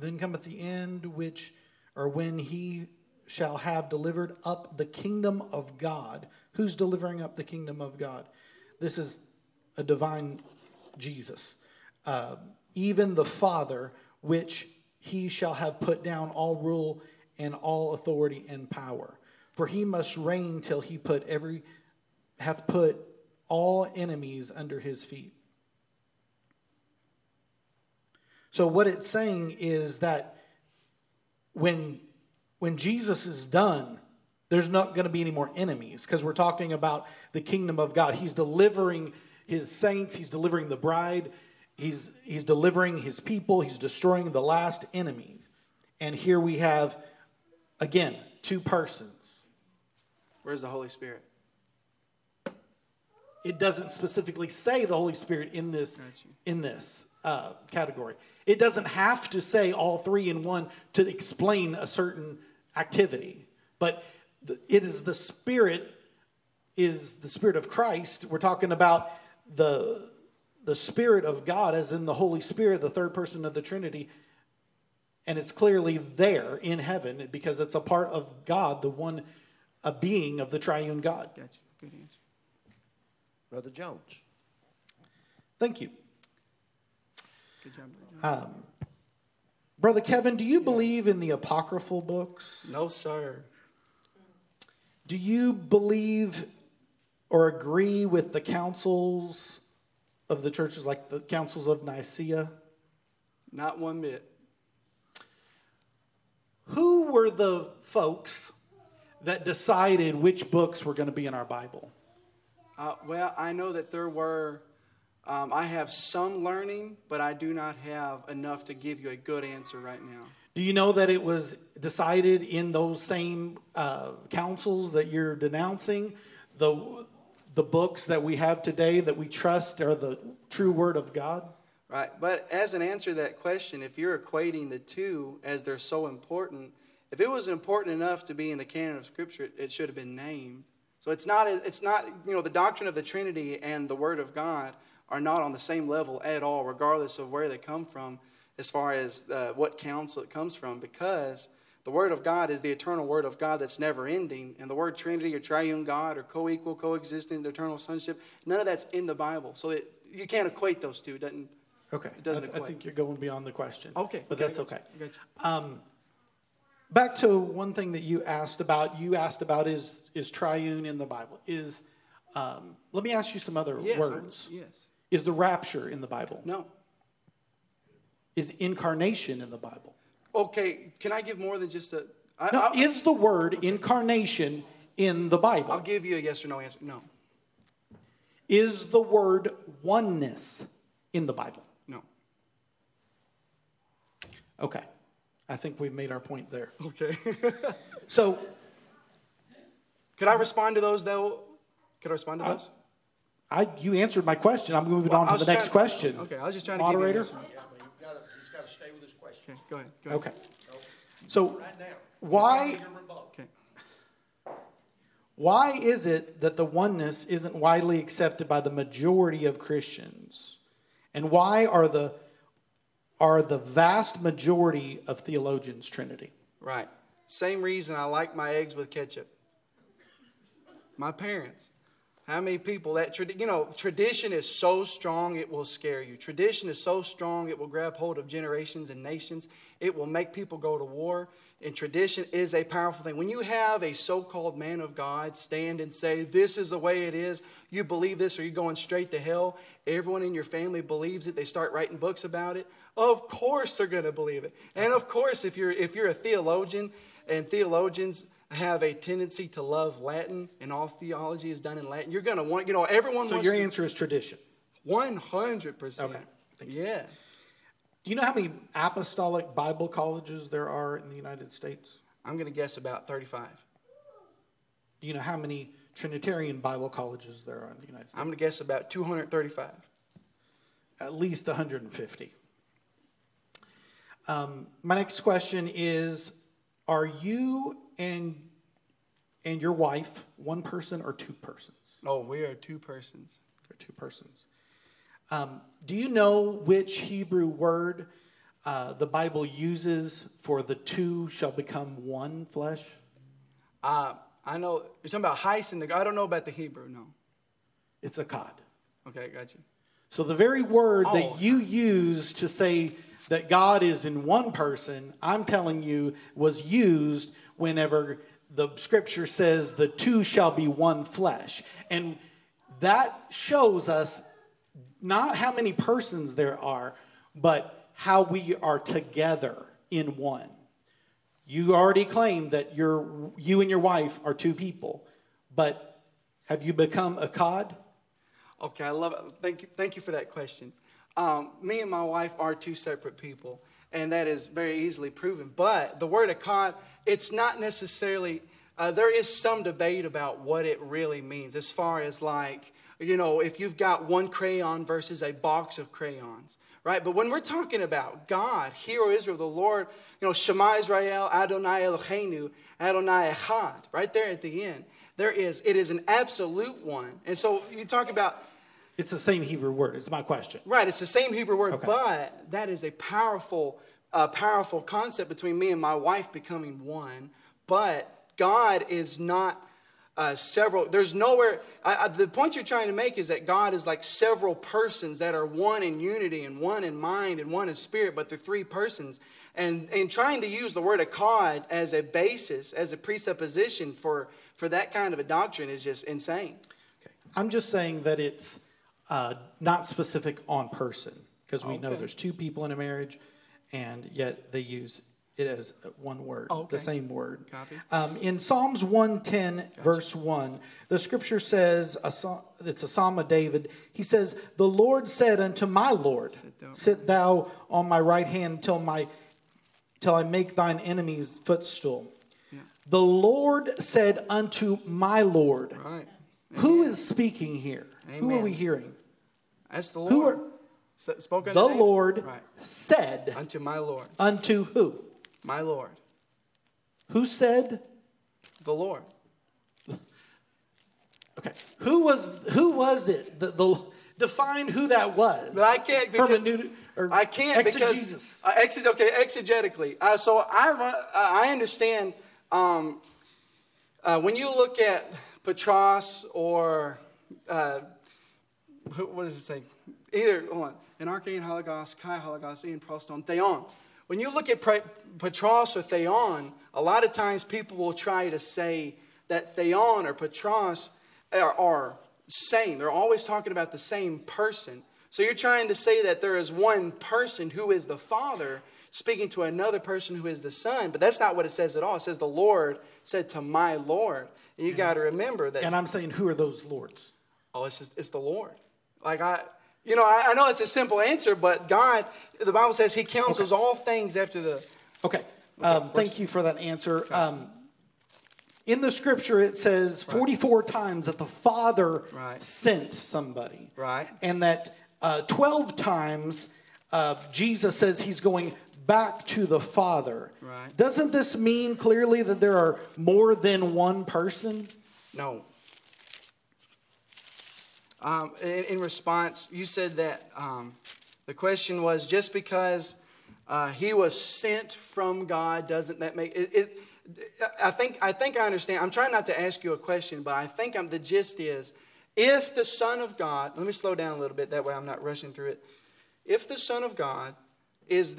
Then cometh the end, when he shall have delivered up the kingdom of God. Who's delivering up the kingdom of God? This is a divine Jesus. Even the Father, which he shall have put down all rule and all authority and power. For he must reign till he hath put all enemies under his feet. So what it's saying is that when Jesus is done, there's not going to be any more enemies, because we're talking about the kingdom of God. He's delivering his saints. He's delivering the bride. He's delivering his people. He's destroying the last enemy. And here we have, again, two persons. Where's the Holy Spirit? It doesn't specifically say the Holy Spirit in this category. It doesn't have to say all three in one to explain a certain activity, but it is the Spirit, is the Spirit of Christ. We're talking about the Spirit of God, as in the Holy Spirit, the third person of the Trinity, and it's clearly there in heaven because it's a part of God, a being of the triune God. Gotcha. Good answer, Brother Jones. Thank you. Brother Kevin, do you believe in the apocryphal books? No, sir. Do you believe or agree with the councils of the churches, like the councils of Nicaea? Not one bit. Who were the folks that decided which books were going to be in our Bible? Well, I know that there were, I have some learning, but I do not have enough to give you a good answer right now. Do you know that it was decided in those same councils that you're denouncing? The books that we have today that we trust are the true Word of God? Right, but as an answer to that question, if you're equating the two as they're so important, if it was important enough to be in the canon of Scripture, it should have been named. So it's not, you know, the doctrine of the Trinity and the Word of God are not on the same level at all, regardless of where they come from, as far as what council it comes from, because the Word of God is the eternal Word of God that's never ending, and the word Trinity or triune God or co-equal, coexistent, eternal sonship, none of that's in the Bible. So you can't equate those two. It doesn't. Okay, I think you're going beyond the question. Okay. But that's okay. Back to one thing that you asked about is triune in the Bible. Let me ask you some other words. Yes. Is the rapture in the Bible? No. Is incarnation in the Bible? Okay, can I give more than just a... is the word incarnation in the Bible? I'll give you a yes or no answer. No. Is the word oneness in the Bible? No. Okay. I think we've made our point there. Okay. So, could I respond to those, though? Could I respond to those? You answered my question. I'm moving on to the next question. Okay, I was just trying to give you an answer. Yeah, you've got to stay with this question. Okay, go ahead. Okay. So, right now, why is it that the oneness isn't widely accepted by the majority of Christians? And why are the vast majority of theologians Trinity? Right. Same reason I like my eggs with ketchup. My parents. How many people that tradition is so strong it will scare you. Tradition is so strong it will grab hold of generations and nations. It will make people go to war. And tradition is a powerful thing. When you have a so-called man of God stand and say, "This is the way it is. You believe this, or you're going straight to hell." Everyone in your family believes it. They start writing books about it. Of course, they're going to believe it. And of course, if you're a theologian, and theologians have a tendency to love Latin, and all theology is done in Latin, you're going to want, everyone wants... So your answer is tradition? 100%. Okay. Yes. Do you know how many apostolic Bible colleges there are in the United States? I'm going to guess about 35. Do you know how many Trinitarian Bible colleges there are in the United States? I'm going to guess about 235. At least 150. My next question is, are you and your wife one person or two persons? Oh, we are two persons. We're two persons. Do you know which Hebrew word the Bible uses for the two shall become one flesh? I know. You're talking about heis in the... I don't know about the Hebrew, no. It's akkad. Okay, I got you. So the very word that you use to say that God is in one person, I'm telling you, was used whenever the Scripture says the two shall be one flesh. And that shows us not how many persons there are, but how we are together in one. You already claimed that you and your wife are two people, but have you become akkad? Okay, I love it. Thank you for that question. Me and my wife are two separate people, and that is very easily proven. But the word akkad, it's not necessarily, there is some debate about what it really means as far as like, if you've got one crayon versus a box of crayons, right? But when we're talking about God, Hear, O Israel, the Lord, Shema Israel, Adonai Eloheinu, Adonai Echad, right there at the end. It is an absolute one. And so you talk about... It's the same Hebrew word. It's my question. Right, it's the same Hebrew word, okay. But that is a powerful concept between me and my wife becoming one. But God is not... there's nowhere, the point you're trying to make is that God is like several persons that are one in unity and one in mind and one in spirit, but they're three persons. And trying to use the word akkad as a basis, as a presupposition for that kind of a doctrine is just insane. Okay. I'm just saying that it's not specific on person, because we know there's two people in a marriage, and yet they use it as one word, the same word. In Psalms 110, verse 1, the scripture says, it's a psalm of David. He says, the Lord said unto my Lord, sit thou on my right hand till I make thine enemies footstool. Yeah. The Lord said unto my Lord. Right. Who is speaking here? Amen. Who are we hearing? That's the Lord. Who are, spoken the name? Lord said. Unto my Lord. Unto who? My Lord. Who said? The Lord. Okay. Who was it? Define who that was. But I can't exegesis. Exegetically. I understand when you look at Petros or what does it say? Anarchian Hologos, Kai Hologos, Ian Proston, Theon. When you look at Petros or Theon, a lot of times people will try to say that Theon or Petros are same. They're always talking about the same person. So you're trying to say that there is one person who is the Father speaking to another person who is the Son, but that's not what it says at all. It says the Lord said to my Lord. And you got to remember that. And I'm saying, who are those lords? Oh, it's the Lord. Like I know it's a simple answer, but God, the Bible says He counsels all things after the. Okay. Thank you for that answer. Okay. In the scripture, it says 44 times that the Father sent somebody. Right. And that 12 times Jesus says He's going back to the Father. Right. Doesn't this mean clearly that there are more than one person? No. In response, you said that the question was just because he was sent from God, doesn't that make it? I think I understand. I'm trying not to ask you a question, but I think the gist is, if the Son of God, let me slow down a little bit, that way I'm not rushing through it. If the Son of God is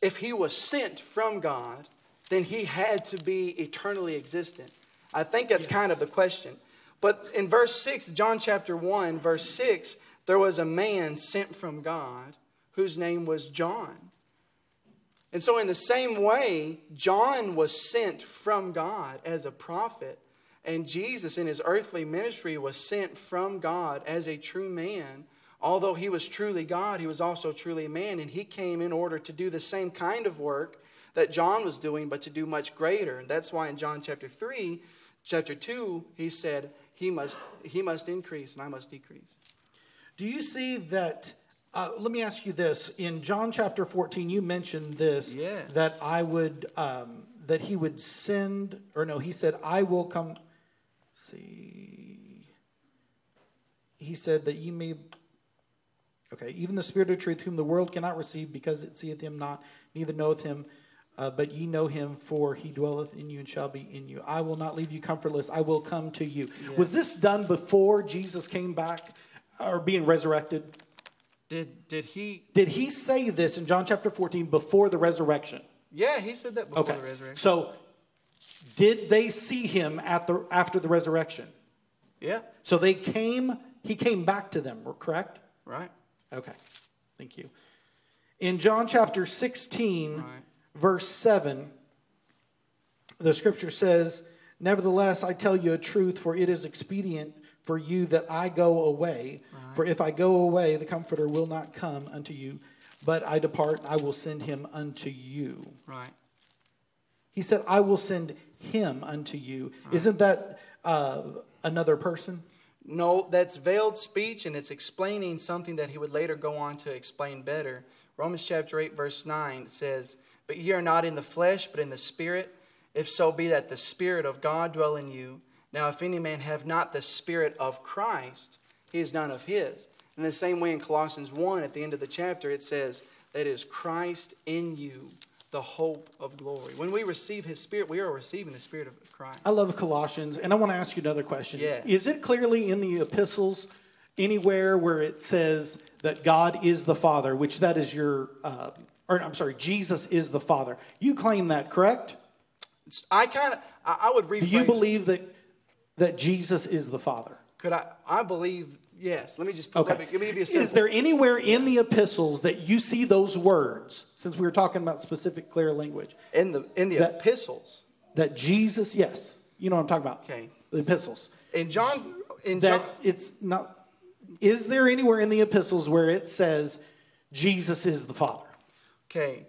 if he was sent from God, then he had to be eternally existent. I think that's kind of the question. But in verse 6, John chapter 1, verse 6, there was a man sent from God whose name was John. And so in the same way, John was sent from God as a prophet. And Jesus in his earthly ministry was sent from God as a true man. Although he was truly God, he was also truly man. And he came in order to do the same kind of work that John was doing, but to do much greater. And that's why in John chapter 2, he said, he must increase and I must decrease. Do you see that? Let me ask you this. In John chapter 14, you mentioned this, that I would, that he would send, or no, he said, I will come. He said that you may, even the Spirit of truth, whom the world cannot receive, because it seeth him not, neither knoweth him, but ye know him, for he dwelleth in you and shall be in you. I will not leave you comfortless, I will come to you. Yeah. Was this done before Jesus came back, or being resurrected? Did he say this in John chapter 14 before the resurrection? Yeah, he said that before the resurrection. So, did they see him after the resurrection? Yeah. So they came. He came back to them. Correct? Right. Okay. Thank you. In John chapter 16, verse 7, the scripture says, "Nevertheless, I tell you a truth, for it is expedient for you that I go away. Right. For if I go away, the Comforter will not come unto you. But I depart, and I will send him unto you." Right. He said, I will send him unto you. Right. Isn't that another person? No, that's veiled speech, and it's explaining something that he would later go on to explain better. Romans chapter 8, verse 9 says, "But ye are not in the flesh, but in the Spirit, if so be that the Spirit of God dwell in you. Now, if any man have not the Spirit of Christ, he is none of his." In the same way in Colossians 1, at the end of the chapter, it says, "That is Christ in you, the hope of glory." When we receive his Spirit, we are receiving the Spirit of Christ. I love Colossians, and I want to ask you another question. Yeah. Is it clearly in the epistles anywhere where it says that God is the Father, which that is your, Jesus is the Father? You claim that, correct? I would rephrase. Do you believe that that Jesus is the Father? Could I believe, yes. Let me just put that. Let me give you a simple. Is there anywhere in the epistles that you see those words, since we were talking about specific, clear language? In the epistles? That Jesus, yes. You know what I'm talking about. Okay. The epistles. It's not. Is there anywhere in the epistles where it says Jesus is the Father? Okay.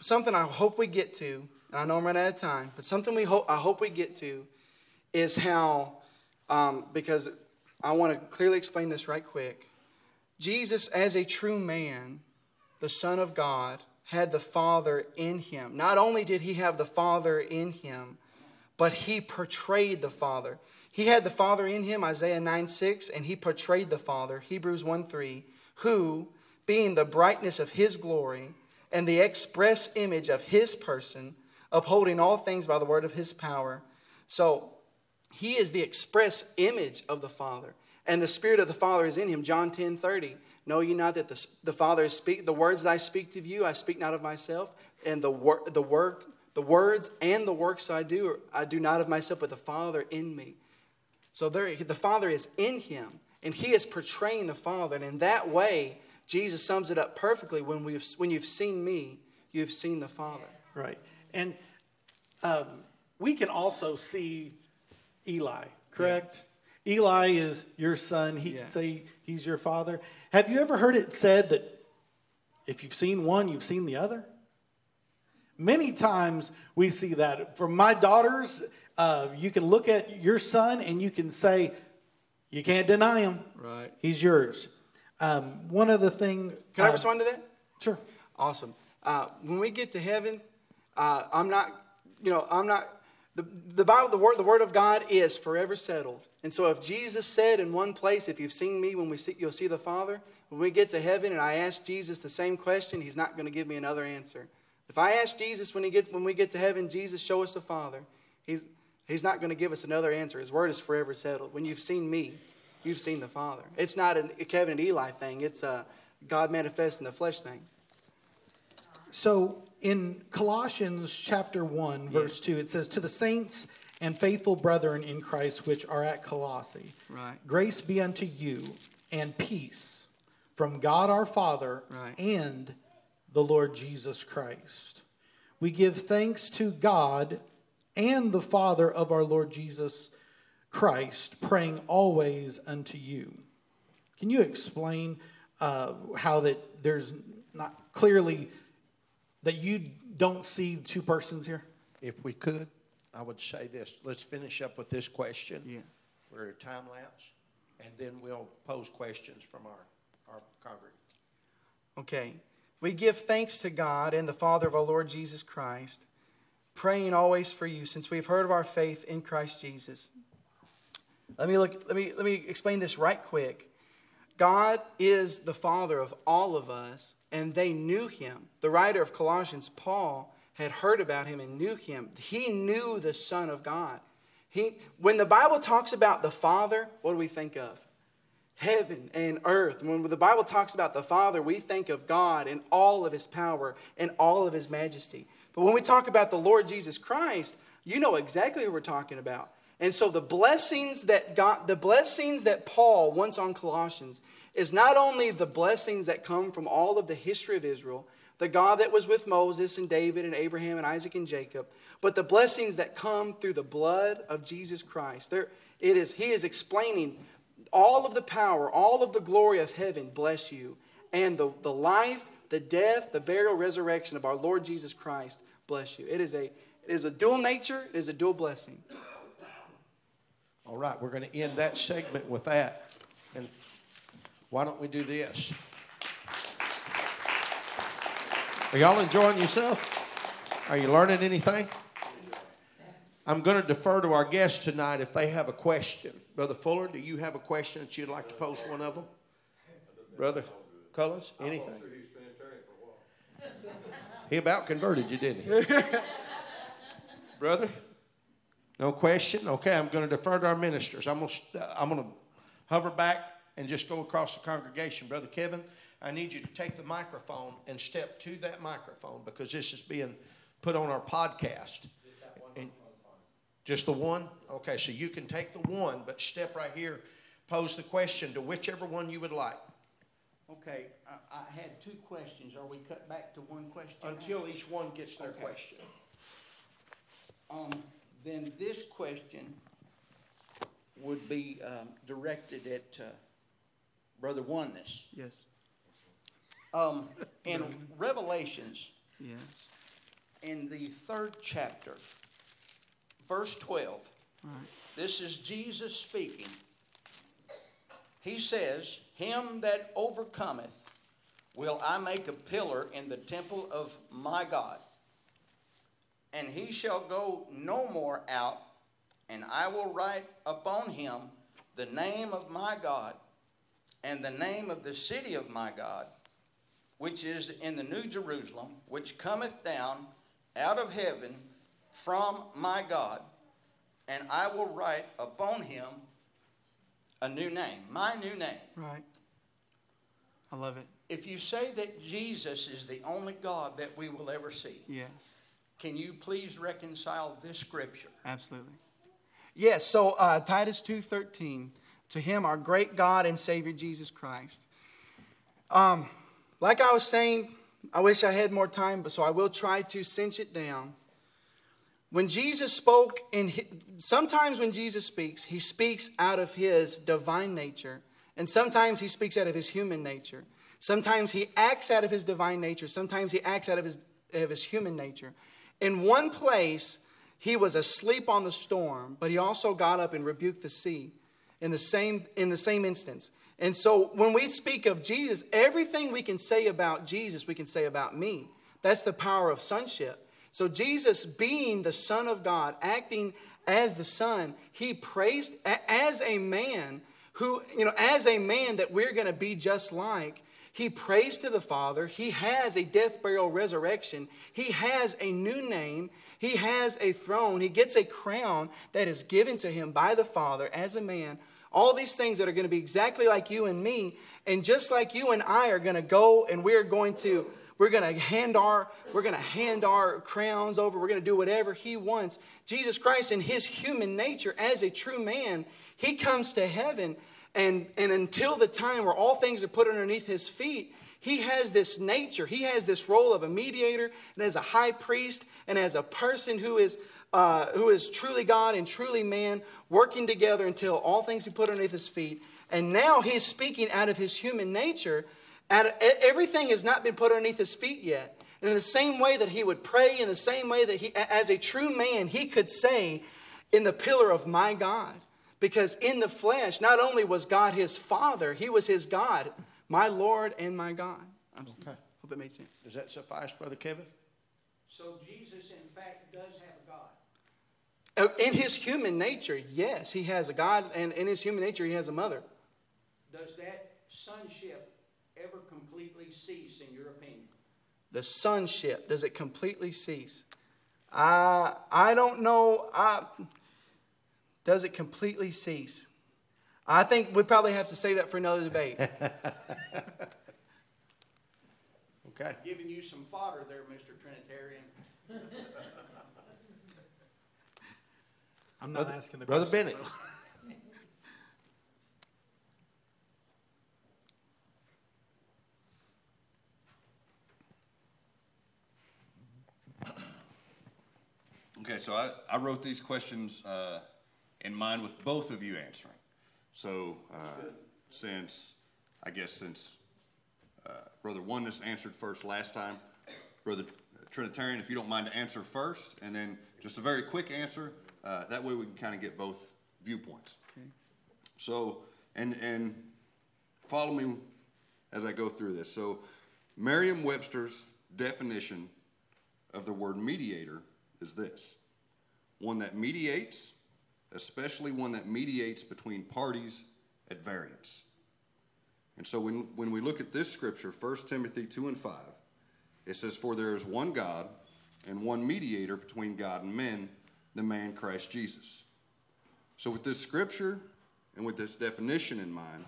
Something I hope we get to, and I know I'm running out of time, but something I hope we get to is how, because I want to clearly explain this right quick. Jesus, as a true man, the Son of God, had the Father in him. Not only did he have the Father in him, but he portrayed the Father. He had the Father in him, Isaiah 9:6, and he portrayed the Father, Hebrews 1:3, who, being the brightness of his glory and the express image of his person, upholding all things by the word of his power. So he is the express image of the Father, and the Spirit of the Father is in him, John 10:30. Know ye not that the Father is speak the words that I speak to you, I speak not of myself, and the words and the works I do not of myself, but the Father in me. So there, the Father is in him, and he is portraying the Father. And in that way, Jesus sums it up perfectly. When you've seen me, you've seen the Father. Right. And we can also see Eli, correct? Yeah. Eli is your son. He can say he's your father. Have you ever heard it said that if you've seen one, you've seen the other? Many times we see that. For my daughters, you can look at your son and you can say, you can't deny him. Right. He's yours. One other thing. Can I respond to that? Sure. Awesome. When we get to heaven, the Bible, the word of God is forever settled. And so if Jesus said in one place, if you've seen me, you'll see the Father. When we get to heaven and I ask Jesus the same question, he's not going to give me another answer. If I ask Jesus when we get to heaven, Jesus, show us the Father, He's not going to give us another answer. His word is forever settled. When you've seen me, you've seen the Father. It's not a Kevin and Eli thing. It's a God manifest in the flesh thing. So in Colossians chapter 1, verse 2, it says, to the saints and faithful brethren in Christ which are at Colossae, right. Grace be unto you and peace from God our Father and the Lord Jesus Christ. We give thanks to God and the Father of our Lord Jesus Christ, praying always unto you. Can you explain how that there's not clearly that you don't see two persons here? If we could, I would say this. Let's finish up with this question. Yeah. We're at time lapse, and then we'll pose questions from our congregation. Okay. We give thanks to God and the Father of our Lord Jesus Christ, praying always for you, since we've heard of our faith in Christ Jesus. Let me explain this right quick. God is the Father of all of us, and they knew him. The writer of Colossians, Paul, had heard about him and knew him. He knew the Son of God. When the Bible talks about the Father, what do we think of? Heaven and earth. When the Bible talks about the Father, we think of God and all of his power and all of his majesty. But when we talk about the Lord Jesus Christ, you know exactly who we're talking about. And so the blessings that God, the blessings that Paul wants on Colossians is not only the blessings that come from all of the history of Israel, the God that was with Moses and David and Abraham and Isaac and Jacob, but the blessings that come through the blood of Jesus Christ. He is explaining all of the power, all of the glory of heaven, bless you. And the life, the death, the burial, resurrection of our Lord Jesus Christ, bless you. It is a dual nature. It is a dual blessing. All right, we're going to end that segment with that. And why don't we do this? Are y'all enjoying yourself? Are you learning anything? I'm going to defer to our guests tonight if they have a question. Brother Fuller, do you have a question that you'd like to pose one of them? Brother Cullors, anything? I'm sure he was Trinitarian for a while. He about converted you, didn't he? Brother? No question? Okay, I'm going to defer to our ministers. I'm going to hover back and just go across the congregation. Brother Kevin, I need you to take the microphone and step to that microphone because this is being put on our podcast. Just the one? Okay, so you can take the one, but step right here. Pose the question to whichever one you would like. Okay, I had two questions. Are we cut back to one question? Until each one gets their question. Then this question would be directed at Brother Oneness. Yes. In Revelations, yes, in the 3rd chapter, verse 12, all right, this is Jesus speaking. He says, "Him that overcometh will I make a pillar in the temple of my God, and he shall go no more out, and I will write upon him the name of my God and the name of the city of my God, which is in the New Jerusalem, which cometh down out of heaven from my God, and I will write upon him a new name, my new name." Right. I love it. If you say that Jesus is the only God that we will ever see, yes, can you please reconcile this scripture? Absolutely. Yes, so Titus 2:13, to him our great God and Savior Jesus Christ. Like I was saying, I wish I had more time, but so I will try to cinch it down. When Jesus spoke, sometimes when Jesus speaks, he speaks out of his divine nature. And sometimes he speaks out of his human nature. Sometimes he acts out of his divine nature. Sometimes he acts out of his human nature. In one place, he was asleep on the storm, but he also got up and rebuked the sea in the same instance. And so when we speak of Jesus, everything we can say about Jesus, we can say about me. That's the power of sonship. So Jesus, being the Son of God, acting as the Son, he praised as a man who, as a man that we're going to be just like, he prays to the Father. He has a death, burial, resurrection. He has a new name. He has a throne. He gets a crown that is given to him by the Father as a man. All these things that are going to be exactly like you and me, and just like you and I are going to go, and we're going to hand our crowns over. We're going to do whatever he wants. Jesus Christ, in his human nature as a true man, he comes to heaven, and until the time where all things are put underneath his feet, he has this nature. He has this role of a mediator and as a high priest and as a person who is truly God and truly man, working together until all things are put underneath his feet. And now he's speaking out of his human nature. Everything has not been put underneath his feet yet. And in the same way that he would pray, in the same way that he, as a true man, he could say, in the pillar of my God. Because in the flesh, not only was God his Father, he was his God, my Lord and my God. Okay. Hope it made sense. Does that suffice, Brother Kevin? So Jesus, in fact, does have a God. In his human nature, yes, he has a God. And in his human nature, he has a mother. Does that sonship ever completely cease, in your opinion? The sonship, does it completely cease? I don't know. Does it completely cease? I think we probably have to save that for another debate. Okay. Giving you some fodder there, Mr. Trinitarian. I'm not asking the question. Brother Bennett. So. Okay, so I wrote these questions in mind with both of you answering. So since Brother Oneness answered first last time, Brother Trinitarian, if you don't mind to answer first, and then just a very quick answer, that way we can kind of get both viewpoints. Okay. So, and follow me as I go through this. So Merriam-Webster's definition of the word mediator is this: one that mediates, especially one that mediates between parties at variance. And so when we look at this scripture, 1 Timothy 2:5, it says, "For there is one God and one mediator between God and men, the man Christ Jesus." So with this scripture and with this definition in mind,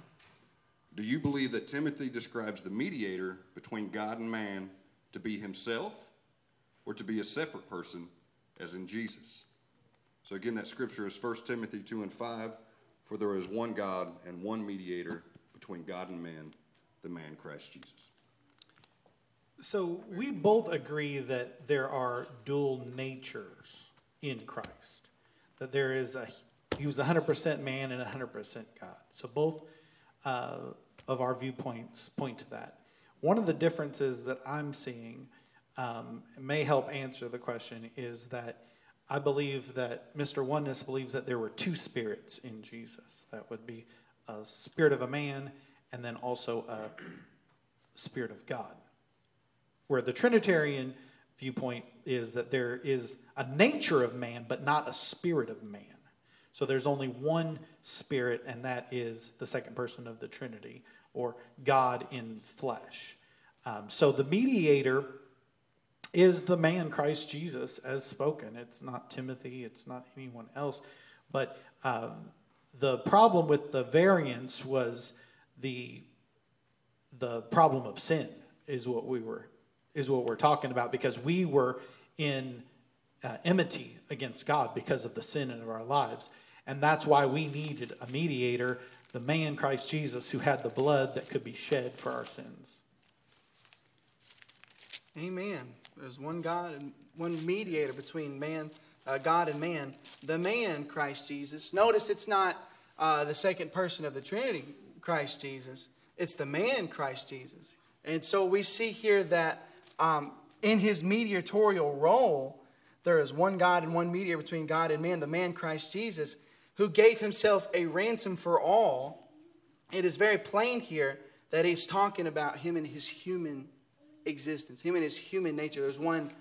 do you believe that Timothy describes the mediator between God and man to be himself, or to be a separate person, as in Jesus? So again, that scripture is 1 Timothy 2:5. For there is one God and one mediator between God and man, the man Christ Jesus. So we both agree that there are dual natures in Christ. That there is he was 100% man and 100% God. So both of our viewpoints point to that. One of the differences that I'm seeing may help answer the question is that I believe that Mr. Oneness believes that there were two spirits in Jesus. That would be a spirit of a man and then also a spirit of God. Where the Trinitarian viewpoint is that there is a nature of man, but not a spirit of man. So there's only one spirit, and that is the second person of the Trinity, or God in flesh. So the mediator is the man Christ Jesus as spoken. It's not Timothy, it's not anyone else. But the problem with the variance was the problem of sin is what we're talking about, because we were in enmity against God because of the sin in our lives. And that's why we needed a mediator, the man Christ Jesus, who had the blood that could be shed for our sins. Amen. There's one God and one mediator between man, God and man, the man Christ Jesus. Notice it's not the second person of the Trinity, Christ Jesus. It's the man Christ Jesus. And so we see here that in his mediatorial role, there is one God and one mediator between God and man, the man Christ Jesus, who gave himself a ransom for all. It is very plain here that he's talking about him and his human existence, him and his human nature. There's one.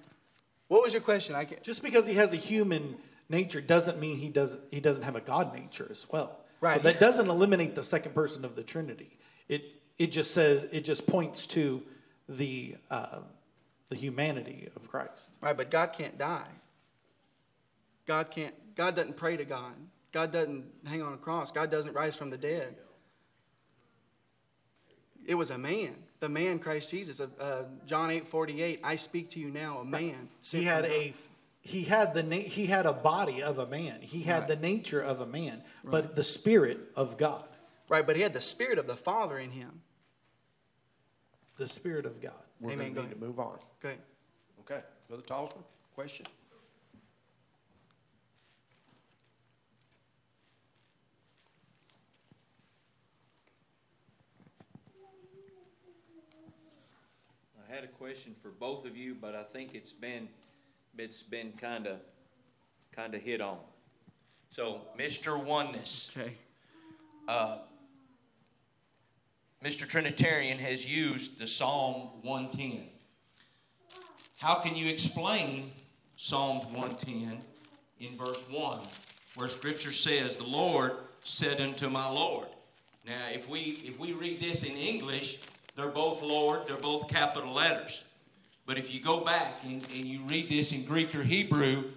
What was your question? Just because he has a human nature doesn't mean he doesn't have a God nature as well. Right. So that doesn't eliminate the second person of the Trinity. It just says, it just points to the humanity of Christ. Right, but God can't die. God doesn't pray to God. God doesn't hang on a cross. God doesn't rise from the dead. It was a man, the man Christ Jesus. John 8:48. I speak to you now, a man. He had a body of a man. He had the nature of a man, but the spirit of God. Right, but he had the spirit of the Father in him. The spirit of God. We're Amen. Going to move on. Okay. Okay. Brother Tallsman, question? I had a question for both of you, but I think it's been kind of hit on. So, Mr. Oneness. Okay. Mr. Trinitarian has used the Psalm 110. How can you explain Psalms 110 in verse 1, where Scripture says, "The Lord said unto my Lord." Now, if we read this in English, they're both Lord, they're both capital letters. But if you go back and you read this in Greek or Hebrew,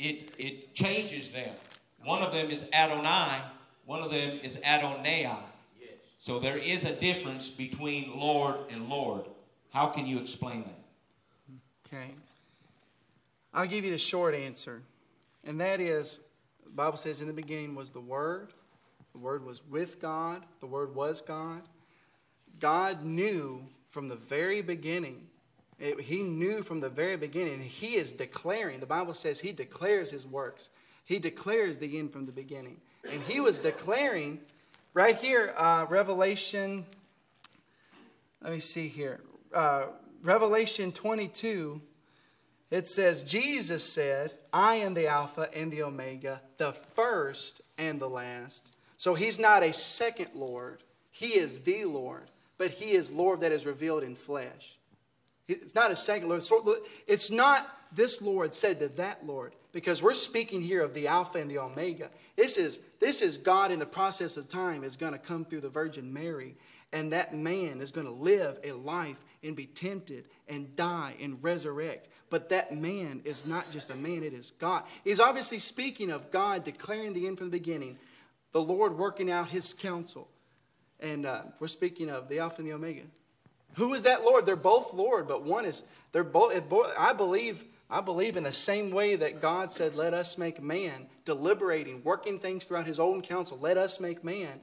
it changes them. One of them is Adonai, one of them is Adonai. So there is a difference between Lord and Lord. How can you explain that? Okay. I'll give you the short answer. And that is, the Bible says in the beginning was the Word. The Word was with God. The Word was God. God knew from the very beginning. He knew from the very beginning. He is declaring. The Bible says he declares his works. He declares the end from the beginning. And he was declaring... Right here, Revelation, let me see here. Revelation 22, it says, Jesus said, I am the Alpha and the Omega, the first and the last. So he's not a second Lord. He is the Lord, but he is Lord that is revealed in flesh. It's not a second Lord. It's not this Lord said to that Lord, because we're speaking here of the Alpha and the Omega. This is God in the process of time is going to come through the Virgin Mary, and that man is going to live a life and be tempted and die and resurrect. But that man is not just a man, it is God. He's obviously speaking of God declaring the end from the beginning, the Lord working out his counsel. And we're speaking of the Alpha and the Omega. Who is that Lord? They're both Lord, but one is, I believe I believe in the same way that God said, let us make man, deliberating, working things throughout his own counsel. Let us make man,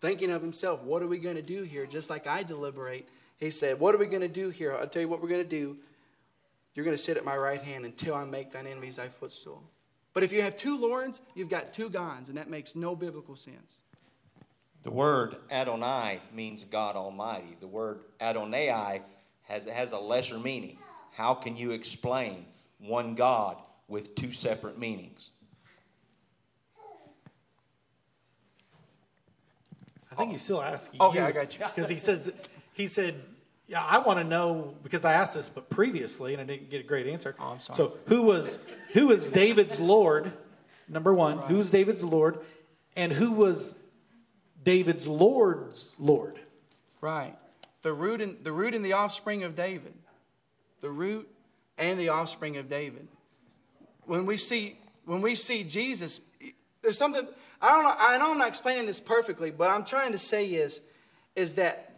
thinking of himself, what are we going to do here? Just like I deliberate, he said, what are we going to do here? I'll tell you what we're going to do. You're going to sit at my right hand until I make thine enemies thy footstool. But if you have two Lords, you've got two gods, and that makes no biblical sense. The word Adonai means God Almighty. The word Adonai has a lesser meaning. How can you explain one God with two separate meanings? I think he's still asking you. Okay, I got you. Because he said, yeah, I want to know, because I asked this but previously, and I didn't get a great answer. Oh, I'm sorry. So who was David's Lord, number one? Right. Who was David's Lord? And who was David's Lord's Lord? Right. The root and the offspring of David. The root and the offspring of David. When we see Jesus, there's something, I know I'm not explaining this perfectly, but I'm trying to say is that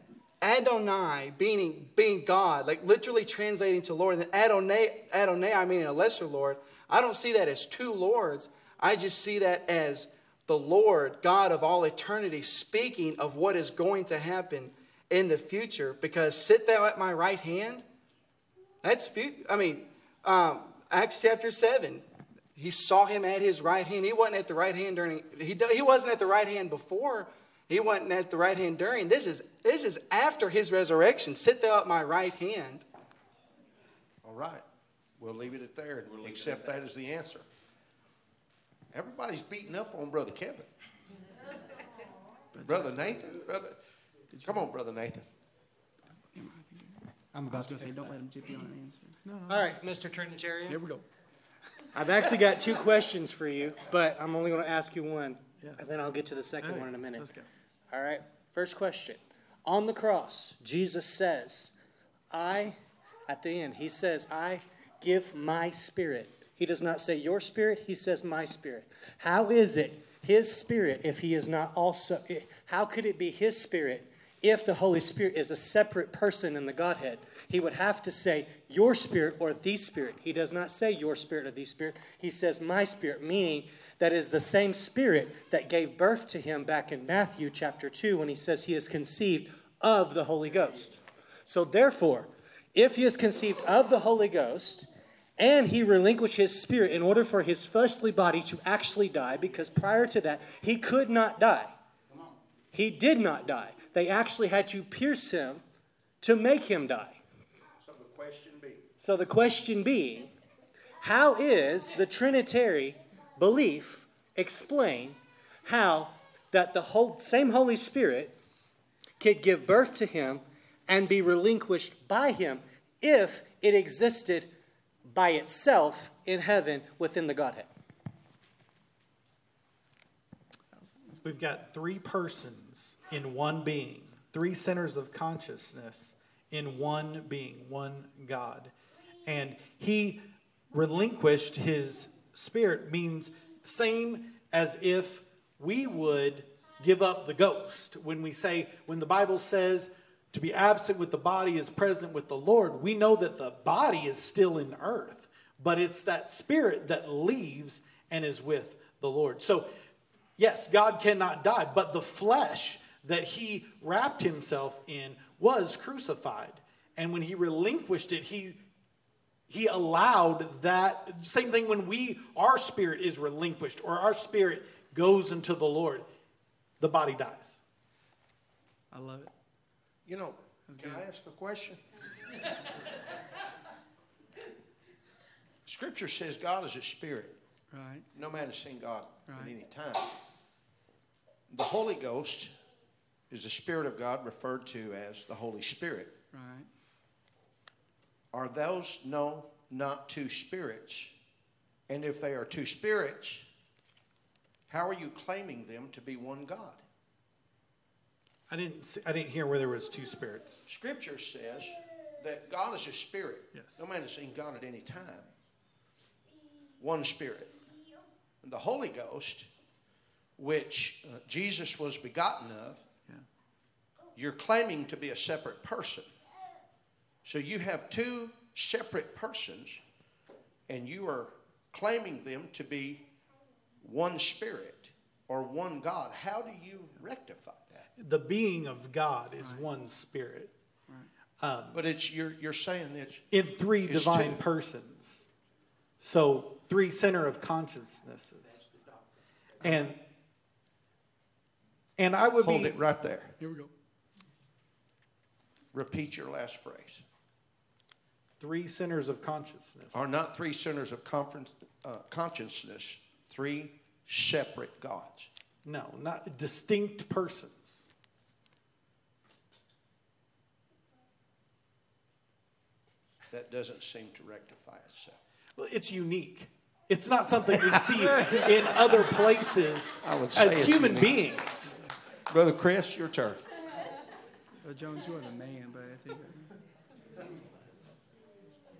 Adonai being God, like literally translating to Lord, and Adonai I mean a lesser Lord. I don't see that as two lords. I just see that as the Lord, God of all eternity, speaking of what is going to happen in the future. Because sit thou at my right hand, that's future. I mean, Acts chapter 7, he saw him at his right hand. He wasn't at the right hand during. He wasn't at the right hand before. He wasn't at the right hand during. This is after his resurrection. Sit thou at my right hand. All right, we'll leave it at there. We'll accept that as the answer. Everybody's beating up on Brother Kevin. Brother Nathan? Come on, Brother Nathan. I'm about to say, don't let him chip you on an answer. No. All right, Mr. Trinitarian. Here we go. I've actually got two questions for you, but I'm only going to ask you one, and then I'll get to the second one in a minute. Let's go. All right, first question. On the cross, Jesus says, at the end, he says, I give my spirit. He does not say your spirit. He says my spirit. How is it his spirit if he is not also? How could it be his spirit if the Holy Spirit is a separate person in the Godhead? He would have to say your spirit or the spirit. He does not say your spirit or the spirit. He says my spirit, meaning that is the same spirit that gave birth to him back in Matthew chapter 2 when he says he is conceived of the Holy Ghost. So therefore, if he is conceived of the Holy Ghost, and he relinquished his spirit in order for his fleshly body to actually die, because prior to that, he could not die. He did not die. They actually had to pierce him to make him die. So the question being, how is the Trinitarian belief explain how that the whole same Holy Spirit could give birth to him and be relinquished by him if it existed by itself in heaven within the Godhead? We've got three persons in one being, three centers of consciousness in one being, one God. And he relinquished his spirit means same as if we would give up the ghost. When the Bible says, to be absent with the body is present with the Lord. We know that the body is still in earth, but it's that spirit that leaves and is with the Lord. So, yes, God cannot die, but the flesh that he wrapped himself in was crucified. And when he relinquished it, he allowed that. Same thing when our spirit is relinquished or our spirit goes into the Lord, the body dies. I love it. You know, can I ask a question? Scripture says God is a spirit. Right. No man has seen God at any time. The Holy Ghost is the Spirit of God referred to as the Holy Spirit. Right. Are those not two spirits? And if they are two spirits, how are you claiming them to be one God? I didn't hear where there was two spirits. Scripture says that God is a spirit. Yes. No man has seen God at any time. One spirit. And the Holy Ghost, which Jesus was begotten of, you're claiming to be a separate person. So you have two separate persons and you are claiming them to be one spirit or one God, how do you rectify that? The being of God is one spirit. Right. But it's you're saying it's... In three divine persons. So three center of consciousnesses. And I would hold it right there. Here we go. Repeat your last phrase. Three centers of consciousness. Are not three centers of consciousness, three separate gods. No, not distinct persons. That doesn't seem to rectify itself. Well, it's unique. It's not something we see in other places as human beings. Brother Chris, your turn. Jones, you are the man, but I think...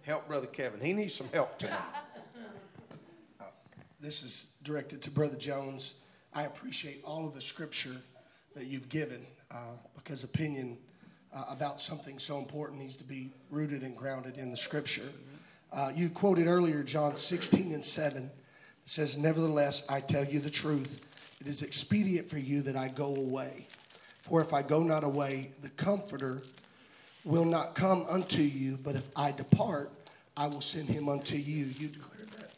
Help Brother Kevin. He needs some help tonight. This is directed to Brother Jones. I appreciate all of the scripture that you've given because opinion about something so important needs to be rooted and grounded in the scripture. You quoted earlier John 16:7. It says, "Nevertheless, I tell you the truth. It is expedient for you that I go away. For if I go not away, the Comforter will not come unto you, but if I depart, I will send him unto you." You declared that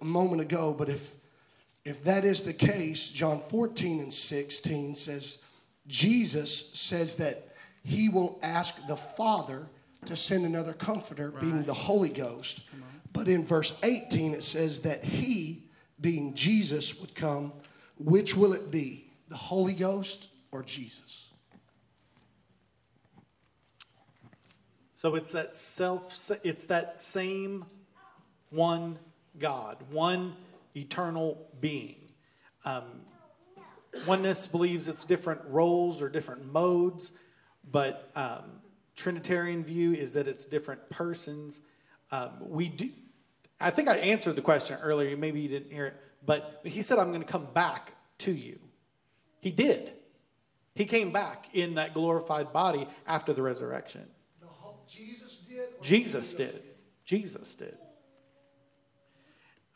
a moment ago, but if that is the case, John 14:16 says, Jesus says that he will ask the Father to send another comforter, being the Holy Ghost. But in verse 18, it says that he, being Jesus, would come. Which will it be, the Holy Ghost or Jesus? So it's that same one God, one eternal being. Oneness believes it's different roles or different modes, but Trinitarian view is that it's different persons. I think I answered the question earlier. Maybe you didn't hear it, but he said, "I'm going to come back to you." He did. He came back in that glorified body after the resurrection. Jesus did? Jesus did.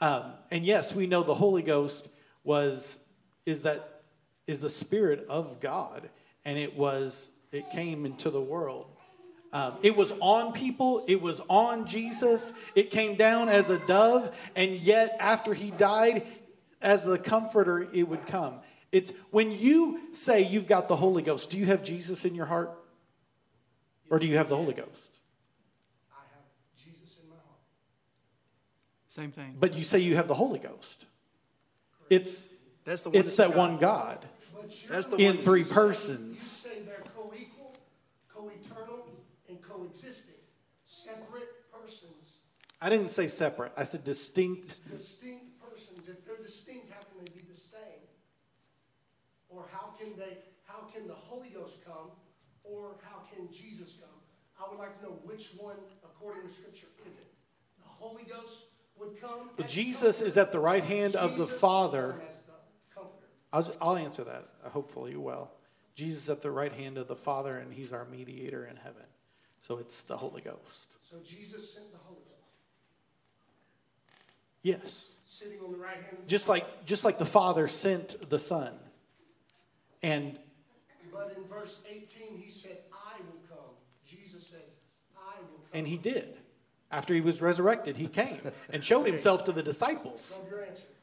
And yes, we know the Holy Ghost is the Spirit of God, and it came into the world. It was on people. It was on Jesus. It came down as a dove, and yet after he died, as the Comforter, it would come. It's when you say you've got the Holy Ghost, do you have Jesus in your heart? Or do you have the Holy Ghost? I have Jesus in my heart. Same thing. But you say you have the Holy Ghost. Correct. It's that one God. That's the in one three persons. You say they're co-equal, co-eternal, and coexisting. Separate persons. I didn't say separate. I said distinct. Distinct persons. If they're distinct, how can they be the same? Or how can the Holy Ghost come? Or how can Jesus come? I would like to know which one, according to Scripture, is it? The Holy Ghost would come. But Jesus is at the right hand of the Father. I'll answer that, hopefully, well. Jesus is at the right hand of the Father, and he's our mediator in heaven. So it's the Holy Ghost. So Jesus sent the Holy Ghost? Yes. Sitting on the right hand of the Father? Just like the Father sent the Son. But in verse 18, he said, "I will come." Jesus said, "I will come." And he did. After he was resurrected, he came and showed himself to the disciples.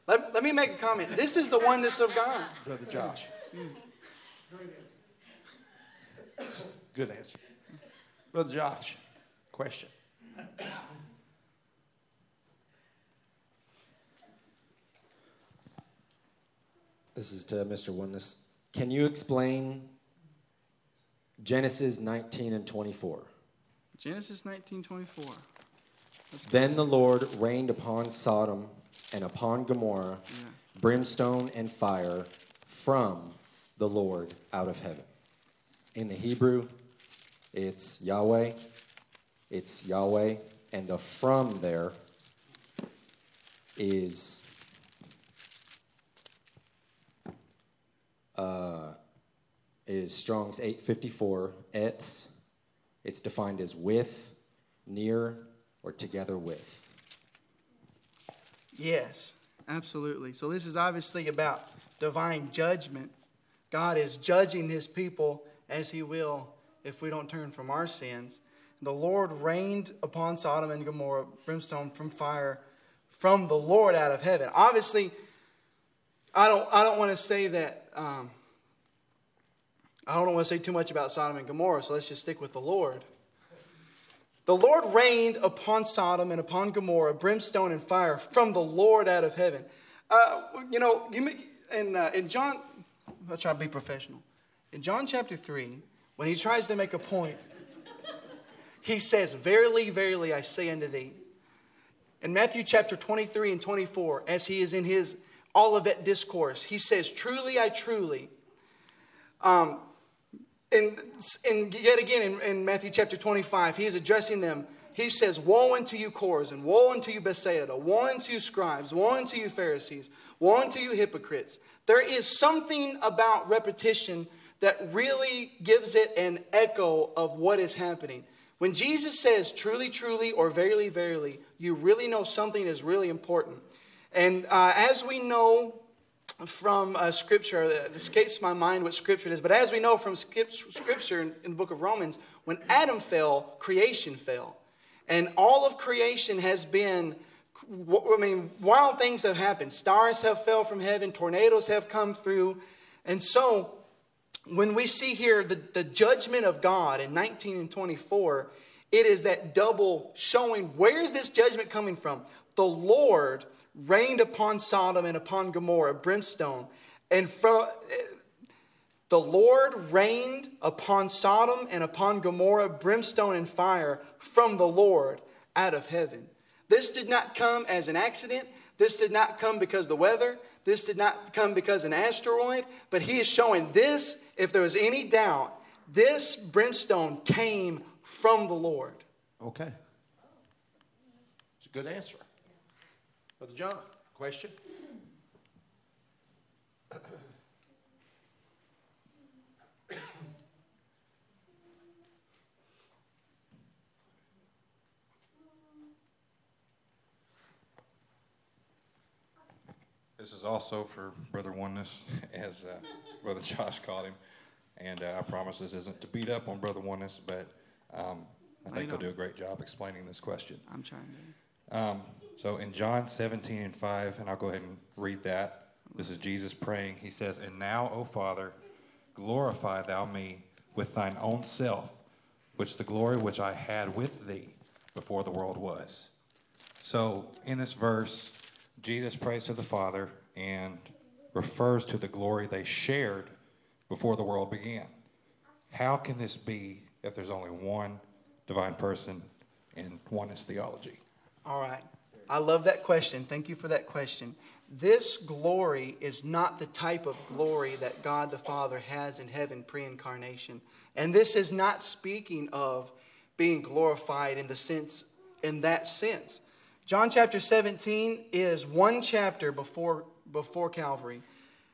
Let me make a comment. This is the oneness of God. Brother Josh. Great answer. Good answer. Brother Josh, question. This is to Mr. Oneness. Can you explain Genesis 19:24? Genesis 19:24. Then the Lord rained upon Sodom and upon Gomorrah, brimstone and fire from the Lord out of heaven. In the Hebrew, it's Yahweh, and the from there is Strong's 854, etz. It's defined as with, near, or together with. Yes, absolutely. So this is obviously about divine judgment. God is judging his people as he will if we don't turn from our sins. The Lord rained upon Sodom and Gomorrah brimstone from fire from the Lord out of heaven. Obviously, I don't want to say that. I don't want to say too much about Sodom and Gomorrah, so let's just stick with the Lord. The Lord rained upon Sodom and upon Gomorrah brimstone and fire from the Lord out of heaven. In John, I'll try to be professional. In John chapter 3, when he tries to make a point, he says, "Verily, verily, I say unto thee." In Matthew chapter 23 and 24, as he is in his Olivet discourse, he says, "Truly, I truly." And yet again in Matthew chapter 25, he is addressing them. He says, "Woe unto you, Chorazin! Woe unto you, Bethsaida! Woe unto you, scribes! Woe unto you, Pharisees! Woe unto you, hypocrites!" There is something about repetition that really gives it an echo of what is happening. When Jesus says, "Truly, truly," or "Verily, verily," you really know something is really important. And as we know from Scripture, it escapes my mind what Scripture is, but as we know from Scripture in the book of Romans, when Adam fell, creation fell. And all of creation has been, wild things have happened. Stars have fell from heaven. Tornadoes have come through. And so when we see here the judgment of God in 19 and 24, it is that double showing, where is this judgment coming from? The Lord rained upon Sodom and upon Gomorrah brimstone. And from the Lord rained upon Sodom and upon Gomorrah brimstone and fire from the Lord out of heaven. This did not come as an accident. This did not come because of the weather. This did not come because an asteroid, but he is showing this, if there was any doubt, this brimstone came from the Lord. Okay. It's a good answer. Brother John, question? This is also for Brother Oneness, as Brother Josh called him. And I promise this isn't to beat up on Brother Oneness, but I think he'll do a great job explaining this question. I'm trying to. So in John 17 and 5, and I'll go ahead and read that. This is Jesus praying. He says, "And now, O Father, glorify thou me with thine own self, which the glory which I had with thee before the world was." So in this verse, Jesus prays to the Father and refers to the glory they shared before the world began. How can this be if there's only one divine person and oneness theology? All right. I love that question. Thank you for that question. This glory is not the type of glory that God the Father has in heaven pre-incarnation. And this is not speaking of being glorified in that sense. John chapter 17 is one chapter before Calvary.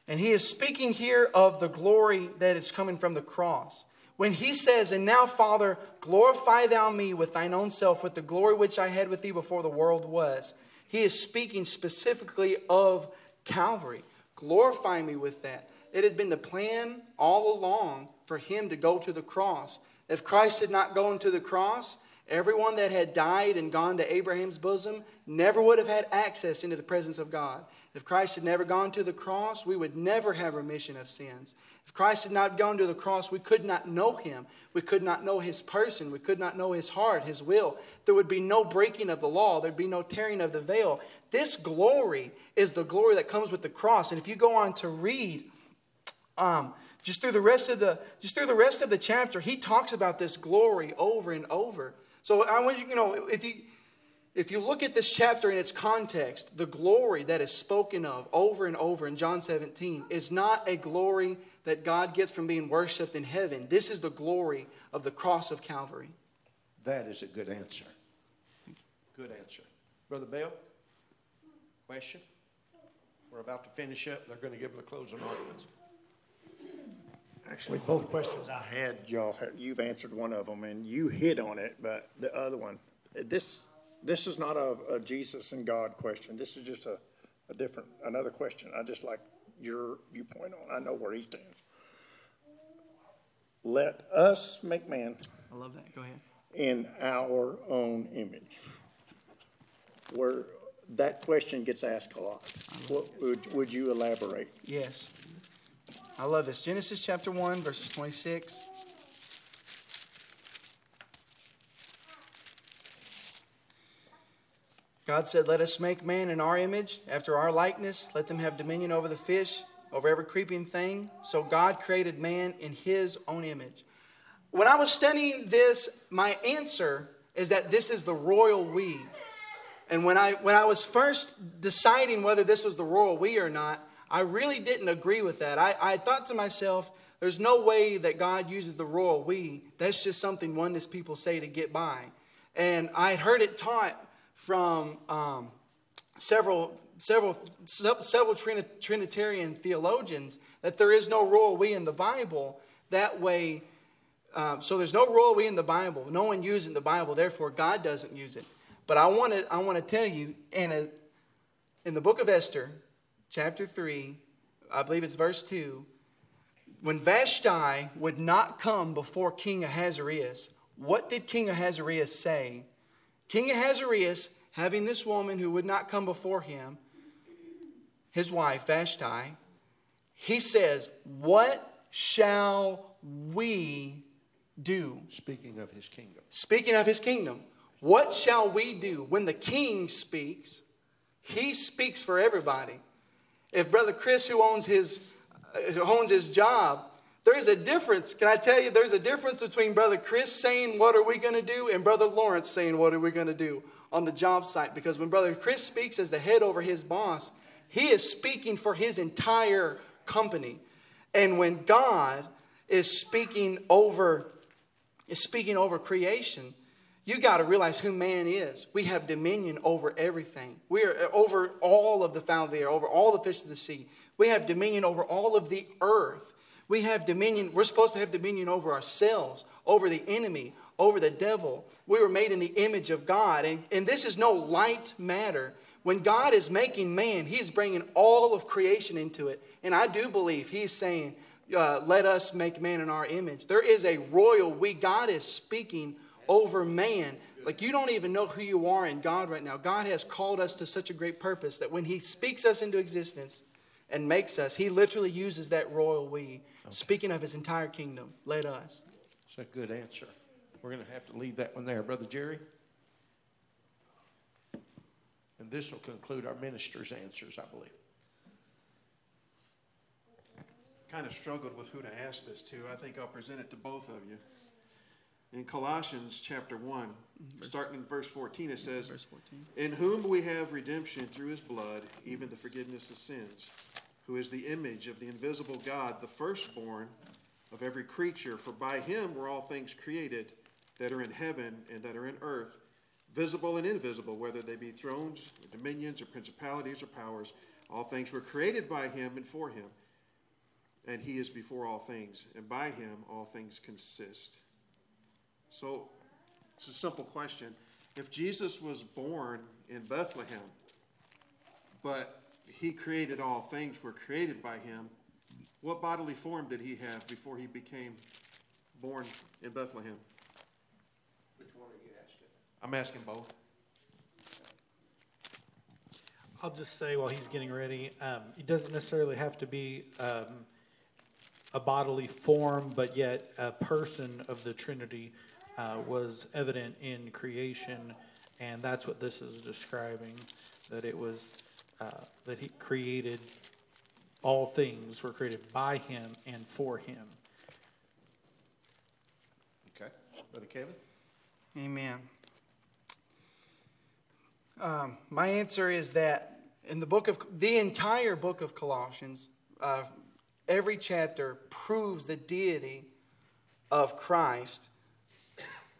And he is speaking here of the glory that is coming from the cross. When he says, "And now, Father, glorify thou me with thine own self, with the glory which I had with thee before the world was," he is speaking specifically of Calvary. Glorify me with that. It had been the plan all along for him to go to the cross. If Christ had not gone to the cross, everyone that had died and gone to Abraham's bosom never would have had access into the presence of God. If Christ had never gone to the cross, we would never have remission of sins. If Christ had not gone to the cross, we could not know him. We could not know his person. We could not know his heart, his will. There would be no breaking of the law. There'd be no tearing of the veil. This glory is the glory that comes with the cross. And if you go on to read, just through the rest of the chapter, he talks about this glory over and over. So I want you, if you look at this chapter in its context, the glory that is spoken of over and over in John 17 is not a glory that God gets from being worshipped in heaven. This is the glory of the cross of Calvary. That is a good answer. Good answer. Brother Bell, question? We're about to finish up. They're going to give the closing arguments. Actually, both questions I had, you've answered one of them, and you hit on it, but the other one, this This is not a Jesus and God question. This is just a different, another question. I just like your viewpoint on. I know where he stands. Let us make man. I love that. Go ahead. In our own image. Where that question gets asked a lot. Would you elaborate? Yes. I love this. Genesis chapter 1, verses 26. God said, "Let us make man in our image, after our likeness. Let them have dominion over the fish, over every creeping thing." So God created man in his own image. When I was studying this, my answer is that this is the royal we. And when I was first deciding whether this was the royal we or not, I really didn't agree with that. I thought to myself, there's no way that God uses the royal we. That's just something oneness people say to get by. And I heard it taught from several Trinitarian theologians that there is no royal we in the Bible. That way, so there's no royal we in the Bible. No one using the Bible, therefore God doesn't use it. But I want to tell you, in the book of Esther, chapter 3, I believe it's verse 2, when Vashti would not come before King Ahasuerus, what did King Ahasuerus say? King Ahasuerus, having this woman who would not come before him, his wife Vashti, he says, "What shall we do?" Speaking of his kingdom. Speaking of his kingdom. What shall we do? When the king speaks, he speaks for everybody. If Brother Chris, who owns his job, there's a difference. Can I tell you, there's a difference between Brother Chris saying, "What are we going to do?" and Brother Lawrence saying, "What are we going to do?" on the job site. Because when Brother Chris speaks as the head over his boss, he is speaking for his entire company. And when God is speaking over creation, you got to realize who man is. We have dominion over everything. We are over all of the fowl of the air, over all the fish of the sea. We have dominion over all of the earth. We have dominion. We're supposed to have dominion over ourselves, over the enemy, over the devil. We were made in the image of God. And this is no light matter. When God is making man, he is bringing all of creation into it. And I do believe he's saying, let us make man in our image. There is a royal we. God is speaking over man. Like, you don't even know who you are in God right now. God has called us to such a great purpose that when he speaks us into existence and makes us, he literally uses that royal we. Okay. Speaking of his entire kingdom, let us. That's a good answer. We're going to have to leave that one there, Brother Jerry. And this will conclude our minister's answers, I believe. Kind of struggled with who to ask this to. I think I'll present it to both of you. In Colossians chapter 1, starting in verse 14, it says, "In whom we have redemption through his blood, even the forgiveness of sins, who is the image of the invisible God, the firstborn of every creature. For by him were all things created that are in heaven and that are in earth, visible and invisible, whether they be thrones or dominions or principalities or powers. All things were created by him and for him, and he is before all things, and by him all things consist." So, it's a simple question. If Jesus was born in Bethlehem, but he created all things, were created by him, what bodily form did he have before he became born in Bethlehem? Which one are you asking? I'm asking both. I'll just say while he's getting ready, it doesn't necessarily have to be a bodily form, but yet a person of the Trinity. Was evident in creation, and that's what this is describing, that it was that he created all things were created by him and for him. Okay. Brother Kevin? Amen. My answer is that in the entire book of Colossians, every chapter proves the deity of Christ.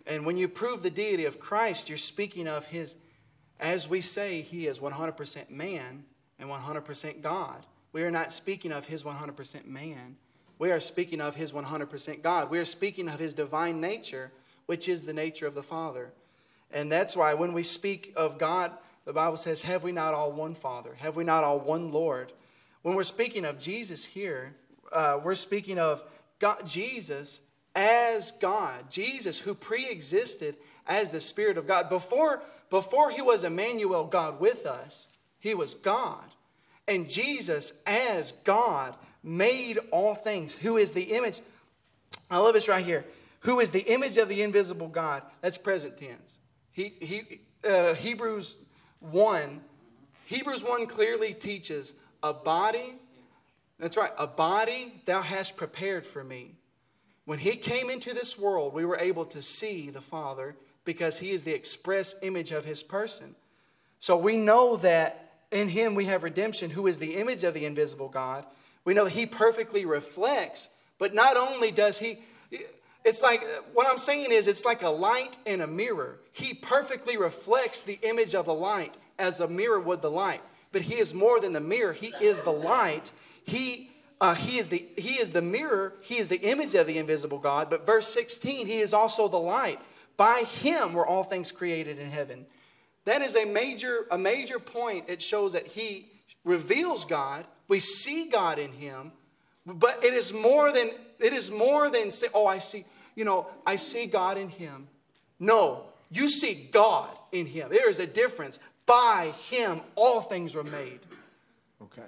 And when you prove the deity of Christ, you're speaking of his, as we say, he is 100% man and 100% God. We are not speaking of his 100% man. We are speaking of his 100% God. We are speaking of his divine nature, which is the nature of the Father. And that's why when we speak of God, the Bible says, have we not all one Father? Have we not all one Lord? When we're speaking of Jesus here, we're speaking of God, Jesus as God. Jesus who pre-existed as the Spirit of God. Before he was Emmanuel, God with us, he was God. And Jesus as God made all things, who is the image. I love this right here. Who is the image of the invisible God. That's present tense. Hebrews 1 clearly teaches a body. That's right. A body thou hast prepared for me. When he came into this world, we were able to see the Father because he is the express image of his person. So we know that in him we have redemption, who is the image of the invisible God. We know that he perfectly reflects, but not only does he... It's like, what I'm saying is, it's like a light and a mirror. He perfectly reflects the image of the light as a mirror would the light. But he is more than the mirror. He is the light. He is the mirror. He is the image of the invisible God. But verse 16, he is also the light. By him were all things created in heaven. That is a major point. It shows that he reveals God. We see God in him. But it is more than say, oh, I see. You know, I see God in him. No, you see God in him. There is a difference. By him, all things were made. Okay.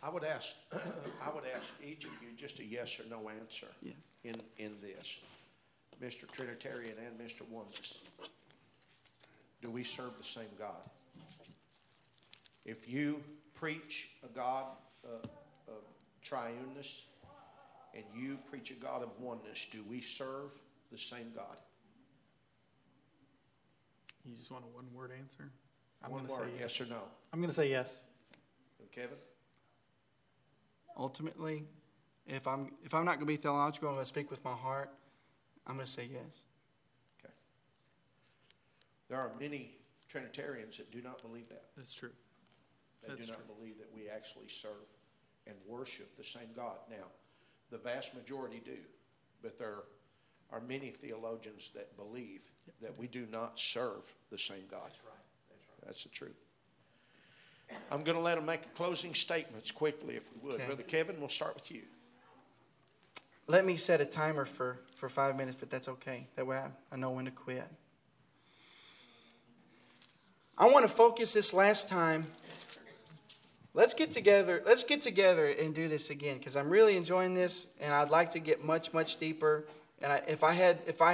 I would ask each of you just a yes or no answer in this. Mr. Trinitarian and Mr. Oneness. Do we serve the same God? If you preach a God of triuneness and you preach a God of oneness, do we serve the same God? You just want a one-word answer? Yes or no. I'm going to say yes. And Kevin? Ultimately, if I'm not going to be theological, I'm going to speak with my heart. I'm going to say yes. Okay. There are many Trinitarians that do not believe that. That's true. They do not believe that we actually serve and worship the same God. Now, the vast majority do, but there are many theologians that believe that we do not serve the same God. That's right. That's the truth. I'm going to let them make closing statements quickly, if we would. Okay. Brother Kevin, we'll start with you. Let me set a timer for 5 minutes, but that's okay. That way I know when to quit. I want to focus this last time. Let's get together and do this again, because I'm really enjoying this, and I'd like to get much, much deeper. And if I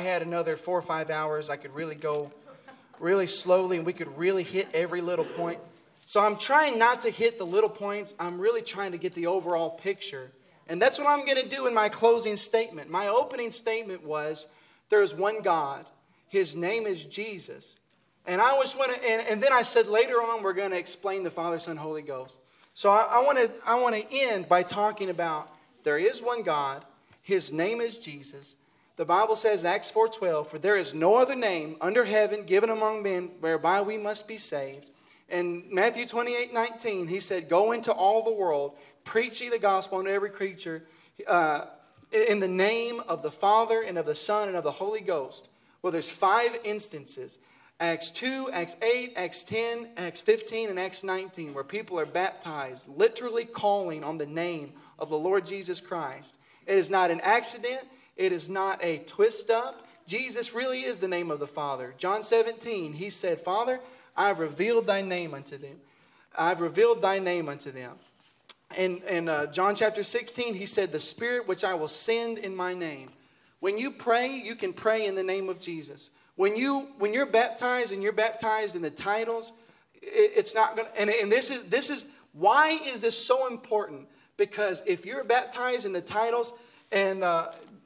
had another 4 or 5 hours, I could really go really slowly, and we could really hit every little point. So I'm trying not to hit the little points. I'm really trying to get the overall picture. And that's what I'm going to do in my closing statement. My opening statement was, there is one God. His name is Jesus. And I was then I said later on, we're going to explain the Father, Son, Holy Ghost. So I want to end by talking about there is one God. His name is Jesus. The Bible says in Acts 4:12, for there is no other name under heaven given among men whereby we must be saved. And Matthew 28:19, he said, go into all the world, preach ye the gospel unto every creature in the name of the Father and of the Son and of the Holy Ghost. Well, there's 5 instances. Acts 2, Acts 8, Acts 10, Acts 15, and Acts 19, where people are baptized, literally calling on the name of the Lord Jesus Christ. It is not an accident. It is not a twist up. Jesus really is the name of the Father. John 17, he said, Father, I've revealed thy name unto them. I've revealed thy name unto them. And in John chapter 16, he said, the Spirit which I will send in my name. When you pray, you can pray in the name of Jesus. When you're baptized and you're baptized in the titles, it's not going to... And this is why is this so important? Because if you're baptized in the titles, and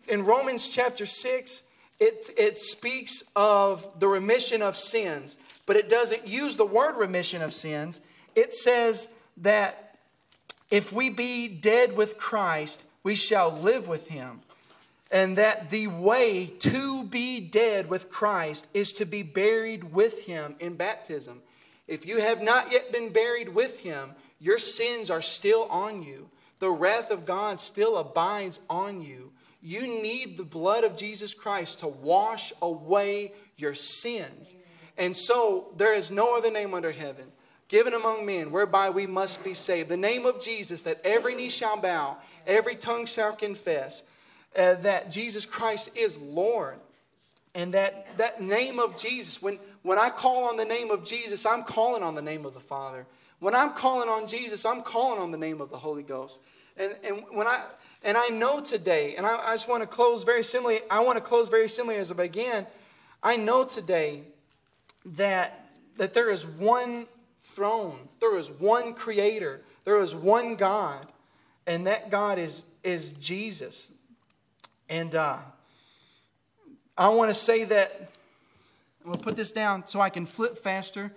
in Romans chapter 6, it speaks of the remission of sins, but it doesn't use the word remission of sins. It says that if we be dead with Christ, we shall live with him. And that the way to be dead with Christ is to be buried with him in baptism. If you have not yet been buried with him, your sins are still on you. The wrath of God still abides on you. You need the blood of Jesus Christ to wash away your sins. And so there is no other name under heaven given among men whereby we must be saved. The name of Jesus, that every knee shall bow, every tongue shall confess that Jesus Christ is Lord. And that name of Jesus, when I call on the name of Jesus, I'm calling on the name of the Father. When I'm calling on Jesus, I'm calling on the name of the Holy Ghost. And I know today, and I just want to close very similarly. I want to close very similarly as I began. I know today that there is one throne, there is one Creator, there is one God, and that God is Jesus. And I want to say that, I'm going to put this down so I can flip faster.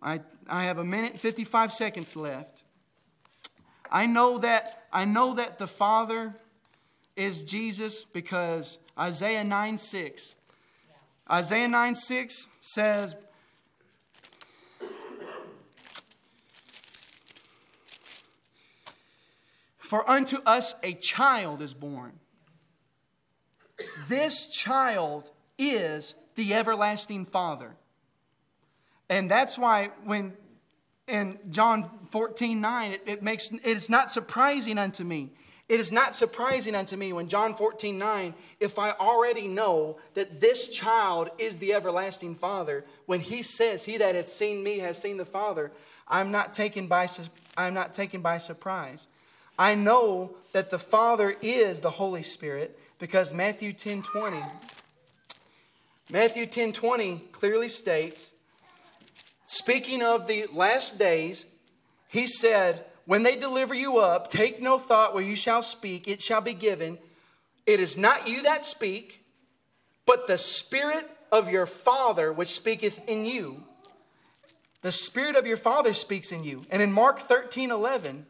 I have a minute, 55 seconds left. I know that the Father is Jesus because Isaiah 9:6. Yeah. Isaiah 9:6 says, "For unto us a child is born. This child is the everlasting Father." And that's why when in John 14:9, it is not surprising unto me. It is not surprising unto me when John 14:9, if I already know that this child is the everlasting Father, when he says, "He that hath seen me has seen the Father," I'm not taken by surprise. I know that the Father is the Holy Spirit because Matthew 10:20 clearly states, speaking of the last days, he said, "When they deliver you up, take no thought where you shall speak. It shall be given. It is not you that speak, but the Spirit of your Father which speaketh in you." The Spirit of your Father speaks in you. And in Mark 13:11,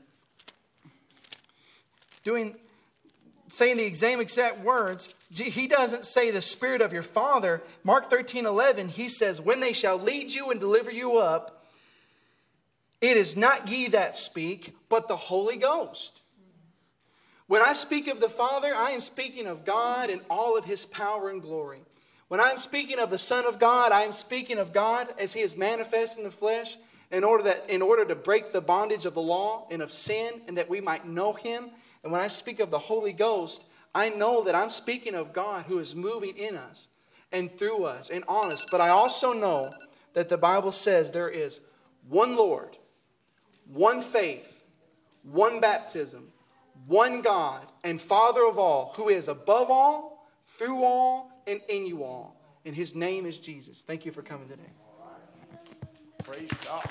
saying the exact words, he doesn't say the Spirit of your Father. Mark 13:11, he says, "When they shall lead you and deliver you up, it is not ye that speak, but the Holy Ghost." When I speak of the Father, I am speaking of God and all of his power and glory. When I'm speaking of the Son of God, I am speaking of God as he is manifest in the flesh, in order to break the bondage of the law and of sin, and that we might know him. And when I speak of the Holy Ghost, I know that I'm speaking of God who is moving in us and through us and on us. But I also know that the Bible says there is one Lord, one faith, one baptism, one God and Father of all, who is above all, through all, and in you all. And his name is Jesus. Thank you for coming today. Praise God.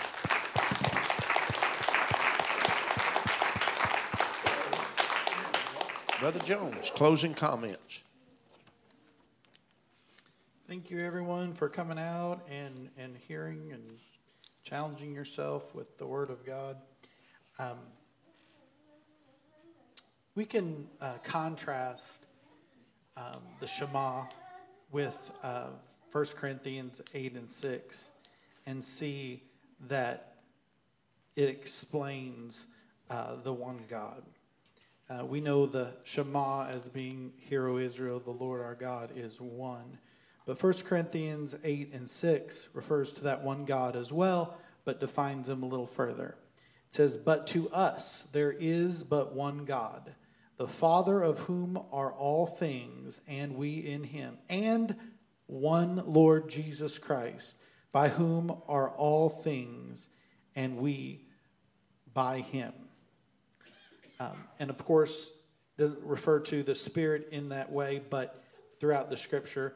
Brother Jones, closing comments. Thank you, everyone, for coming out and hearing and challenging yourself with the Word of God. We can contrast the Shema with 1 Corinthians 8:6. And see that it explains the one God. We know the Shema as being, "Hear, O Israel, the Lord our God is one." But 1 Corinthians 8:6 refers to that one God as well, but defines him a little further. It says, "But to us there is but one God, the Father of whom are all things, and we in him, and one Lord Jesus Christ, by whom are all things, and we by him." And of course, doesn't refer to the Spirit in that way, but throughout the Scripture,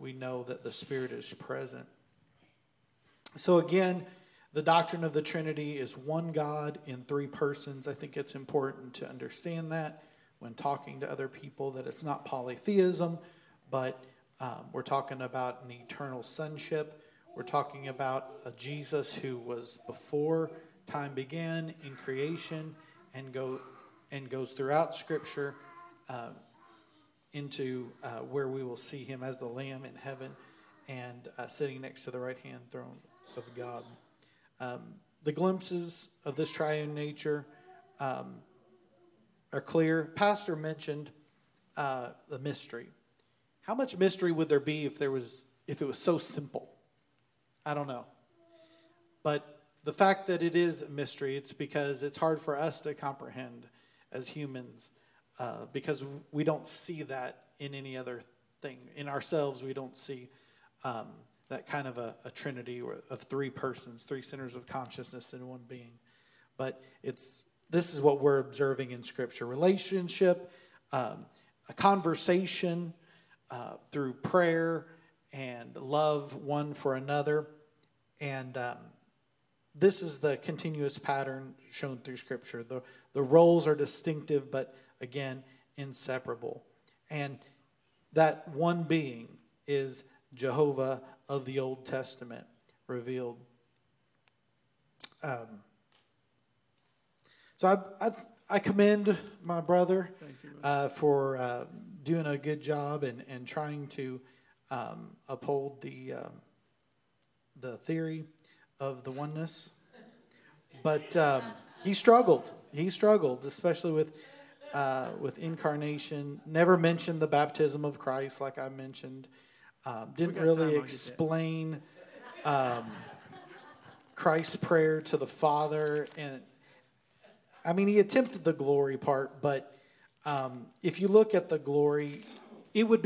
we know that the Spirit is present. So again, the doctrine of the Trinity is one God in three persons. I think it's important to understand that when talking to other people, that it's not polytheism, but we're talking about an eternal sonship. We're talking about a Jesus who was before time began in creation and goes throughout Scripture into where we will see him as the Lamb in heaven and sitting next to the right-hand throne of God. The glimpses of this triune nature are clear. Pastor mentioned the mystery. How much mystery would there be if it was so simple? I don't know. But the fact that it is a mystery, it's because it's hard for us to comprehend as humans, because we don't see that in any other thing. In ourselves, we don't see that kind of a trinity of three persons, three centers of consciousness in one being. But this is what we're observing in Scripture. Relationship, a conversation through prayer and love one for another. And this is the continuous pattern shown through Scripture. The roles are distinctive, but again, inseparable. And that one being is Jehovah of the Old Testament, revealed. So I commend my brother for doing a good job and trying to uphold the theory of the oneness. But he struggled, especially with incarnation. Never mentioned the baptism of Christ, like I mentioned. Didn't really explain Christ's prayer to the Father, and I mean, he attempted the glory part, but if you look at the glory, it would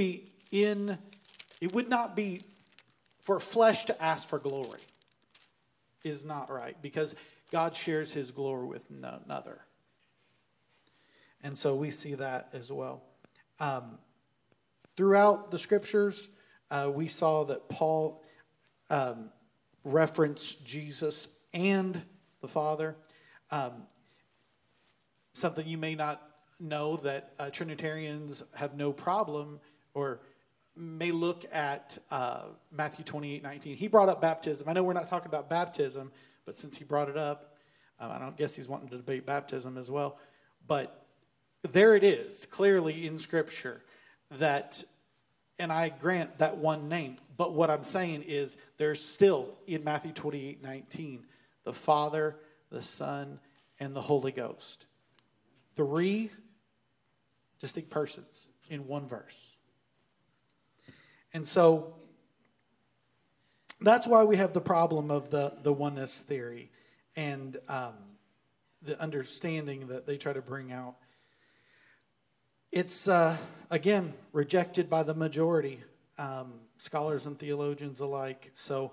not be for flesh to ask for glory. Is not right, because God shares his glory with none other. And so we see that as well. Throughout the Scriptures, we saw that Paul referenced Jesus and the Father. Something you may not know, that Trinitarians have no problem or may look at Matthew 28:19. He brought up baptism. I know we're not talking about baptism, but since he brought it up, I don't guess he's wanting to debate baptism as well. But there it is, clearly in Scripture, that, and I grant that one name, but what I'm saying is there's still, in Matthew 28:19, the Father, the Son, and the Holy Ghost. Three distinct persons in one verse. And so that's why we have the problem of the oneness theory and the understanding that they try to bring out. It's, again, rejected by the majority, scholars and theologians alike. So,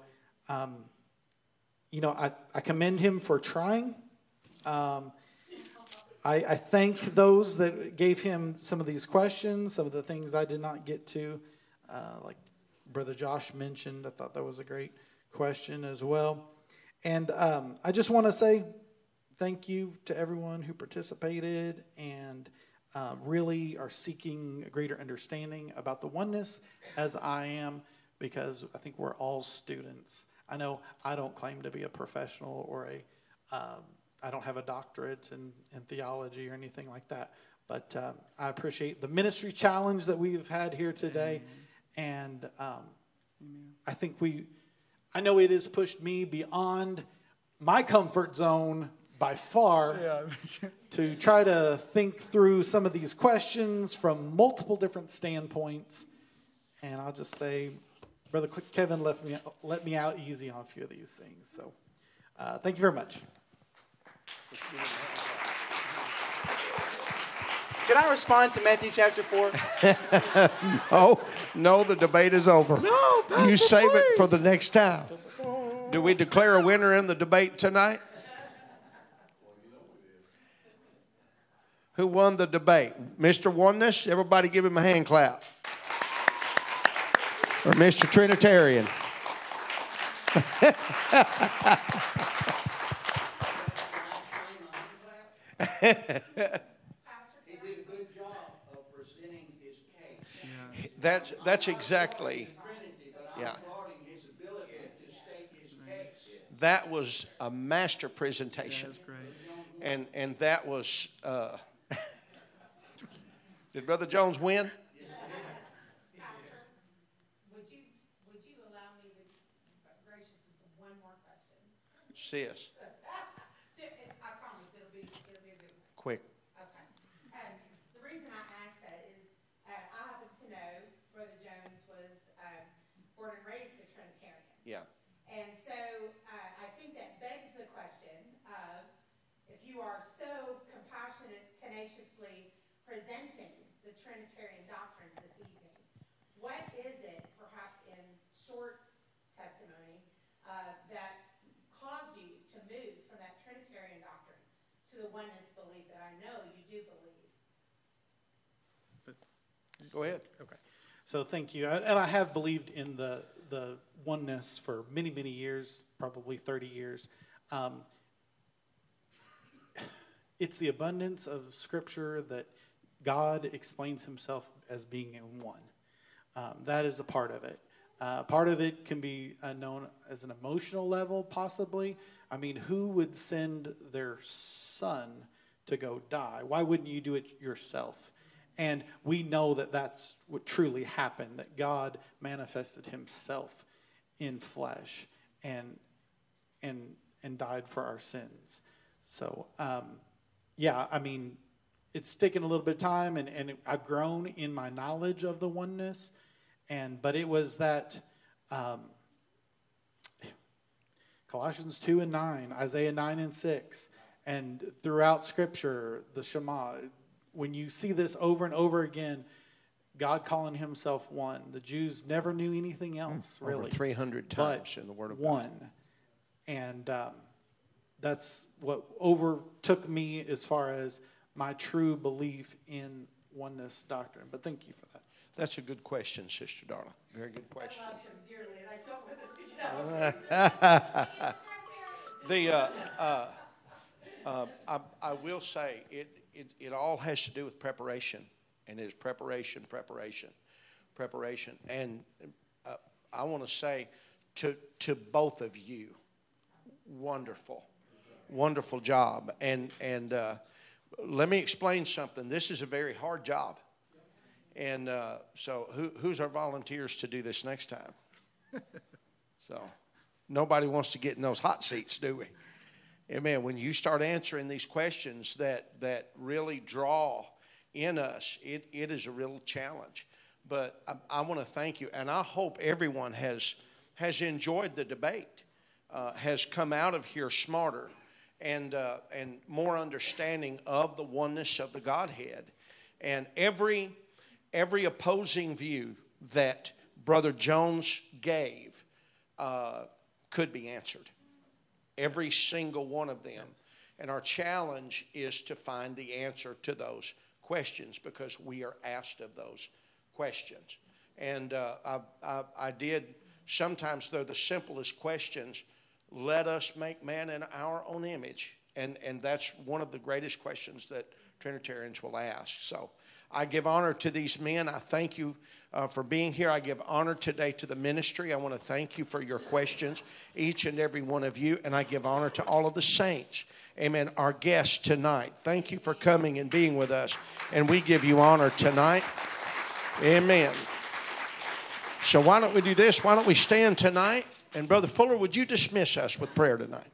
I commend him for trying. I thank those that gave him some of these questions, some of the things I did not get to. Like Brother Josh mentioned, I thought that was a great question as well. And I just want to say thank you to everyone who participated and really are seeking a greater understanding about the oneness, as I am, because I think we're all students. I know I don't claim to be a professional or I don't have a doctorate in theology or anything like that. But I appreciate the ministry challenge that we've had here today. Amen. And I think I know it has pushed me beyond my comfort zone by far to try to think through some of these questions from multiple different standpoints. And I'll just say, Brother Kevin let me out easy on a few of these things. So thank you very much. Can I respond to Matthew chapter 4? No, the debate is over. No, Pastor, you save please. It for the next time. Do we declare a winner in the debate tonight? Who won the debate? Mr. Oneness? Everybody give him a hand clap. Or Mr. Trinitarian. That's exactly, yeah. That was a master presentation, and that was. Did Brother Jones win? Pastor, would you allow me the graciousness of one more question? Sis. I promise it'll be a good one. Quick. Okay. The reason I asked that is born and raised a Trinitarian. Yeah. And so I think that begs the question of, if you are so compassionate, tenaciously presenting the Trinitarian doctrine this evening, what is it, perhaps in short testimony, that caused you to move from that Trinitarian doctrine to the oneness belief that I know you do believe? Go ahead. Okay. So thank you. And I have believed in the oneness for many, many years, probably 30 years. It's the abundance of Scripture that God explains himself as being in one. That is a part of it. Part of it can be known as an emotional level, possibly. I mean, who would send their son to go die? Why wouldn't you do it yourself? And we know that that's what truly happened, that God manifested himself in flesh and died for our sins. So, yeah, I mean, it's taken a little bit of time, and I've grown in my knowledge of the oneness. But it was that Colossians 2 and 9, Isaiah 9 and 6, and throughout Scripture, the Shema. When you see this over and over again, God calling himself one. The Jews never knew anything else, really. Over 300 times but in the Word of God. One. And that's what overtook me as far as my true belief in oneness doctrine. But thank you for that. That's a good question, Sister Darla. Very good question. I love him dearly, and I don't want this to get out. I will say, it all has to do with preparation, and it is preparation. And I want to say to both of you, wonderful job. And let me explain something. This is a very hard job. And so who's our volunteers to do this next time? So nobody wants to get in those hot seats, do we? Amen. When you start answering these questions that really draw in us, it is a real challenge. But I want to thank you, and I hope everyone has enjoyed the debate, has come out of here smarter and more understanding of the oneness of the Godhead. And every opposing view that Brother Jones gave could be answered. Every single one of them. And our challenge is to find the answer to those questions, because we are asked of those questions. And I did sometimes, though, the simplest questions, let us make man in our own image. And that's one of the greatest questions that Trinitarians will ask. So I give honor to these men. I thank you for being here. I give honor today to the ministry. I want to thank you for your questions, each and every one of you. And I give honor to all of the saints. Amen. Our guests tonight. Thank you for coming and being with us. And we give you honor tonight. Amen. So why don't we do this? Why don't we stand tonight? And Brother Fuller, would you dismiss us with prayer tonight?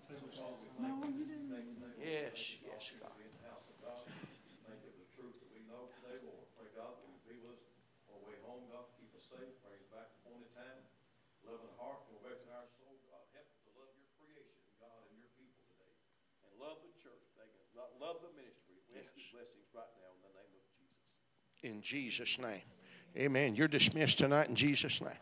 In Jesus' name. Amen. You're dismissed tonight in Jesus' name.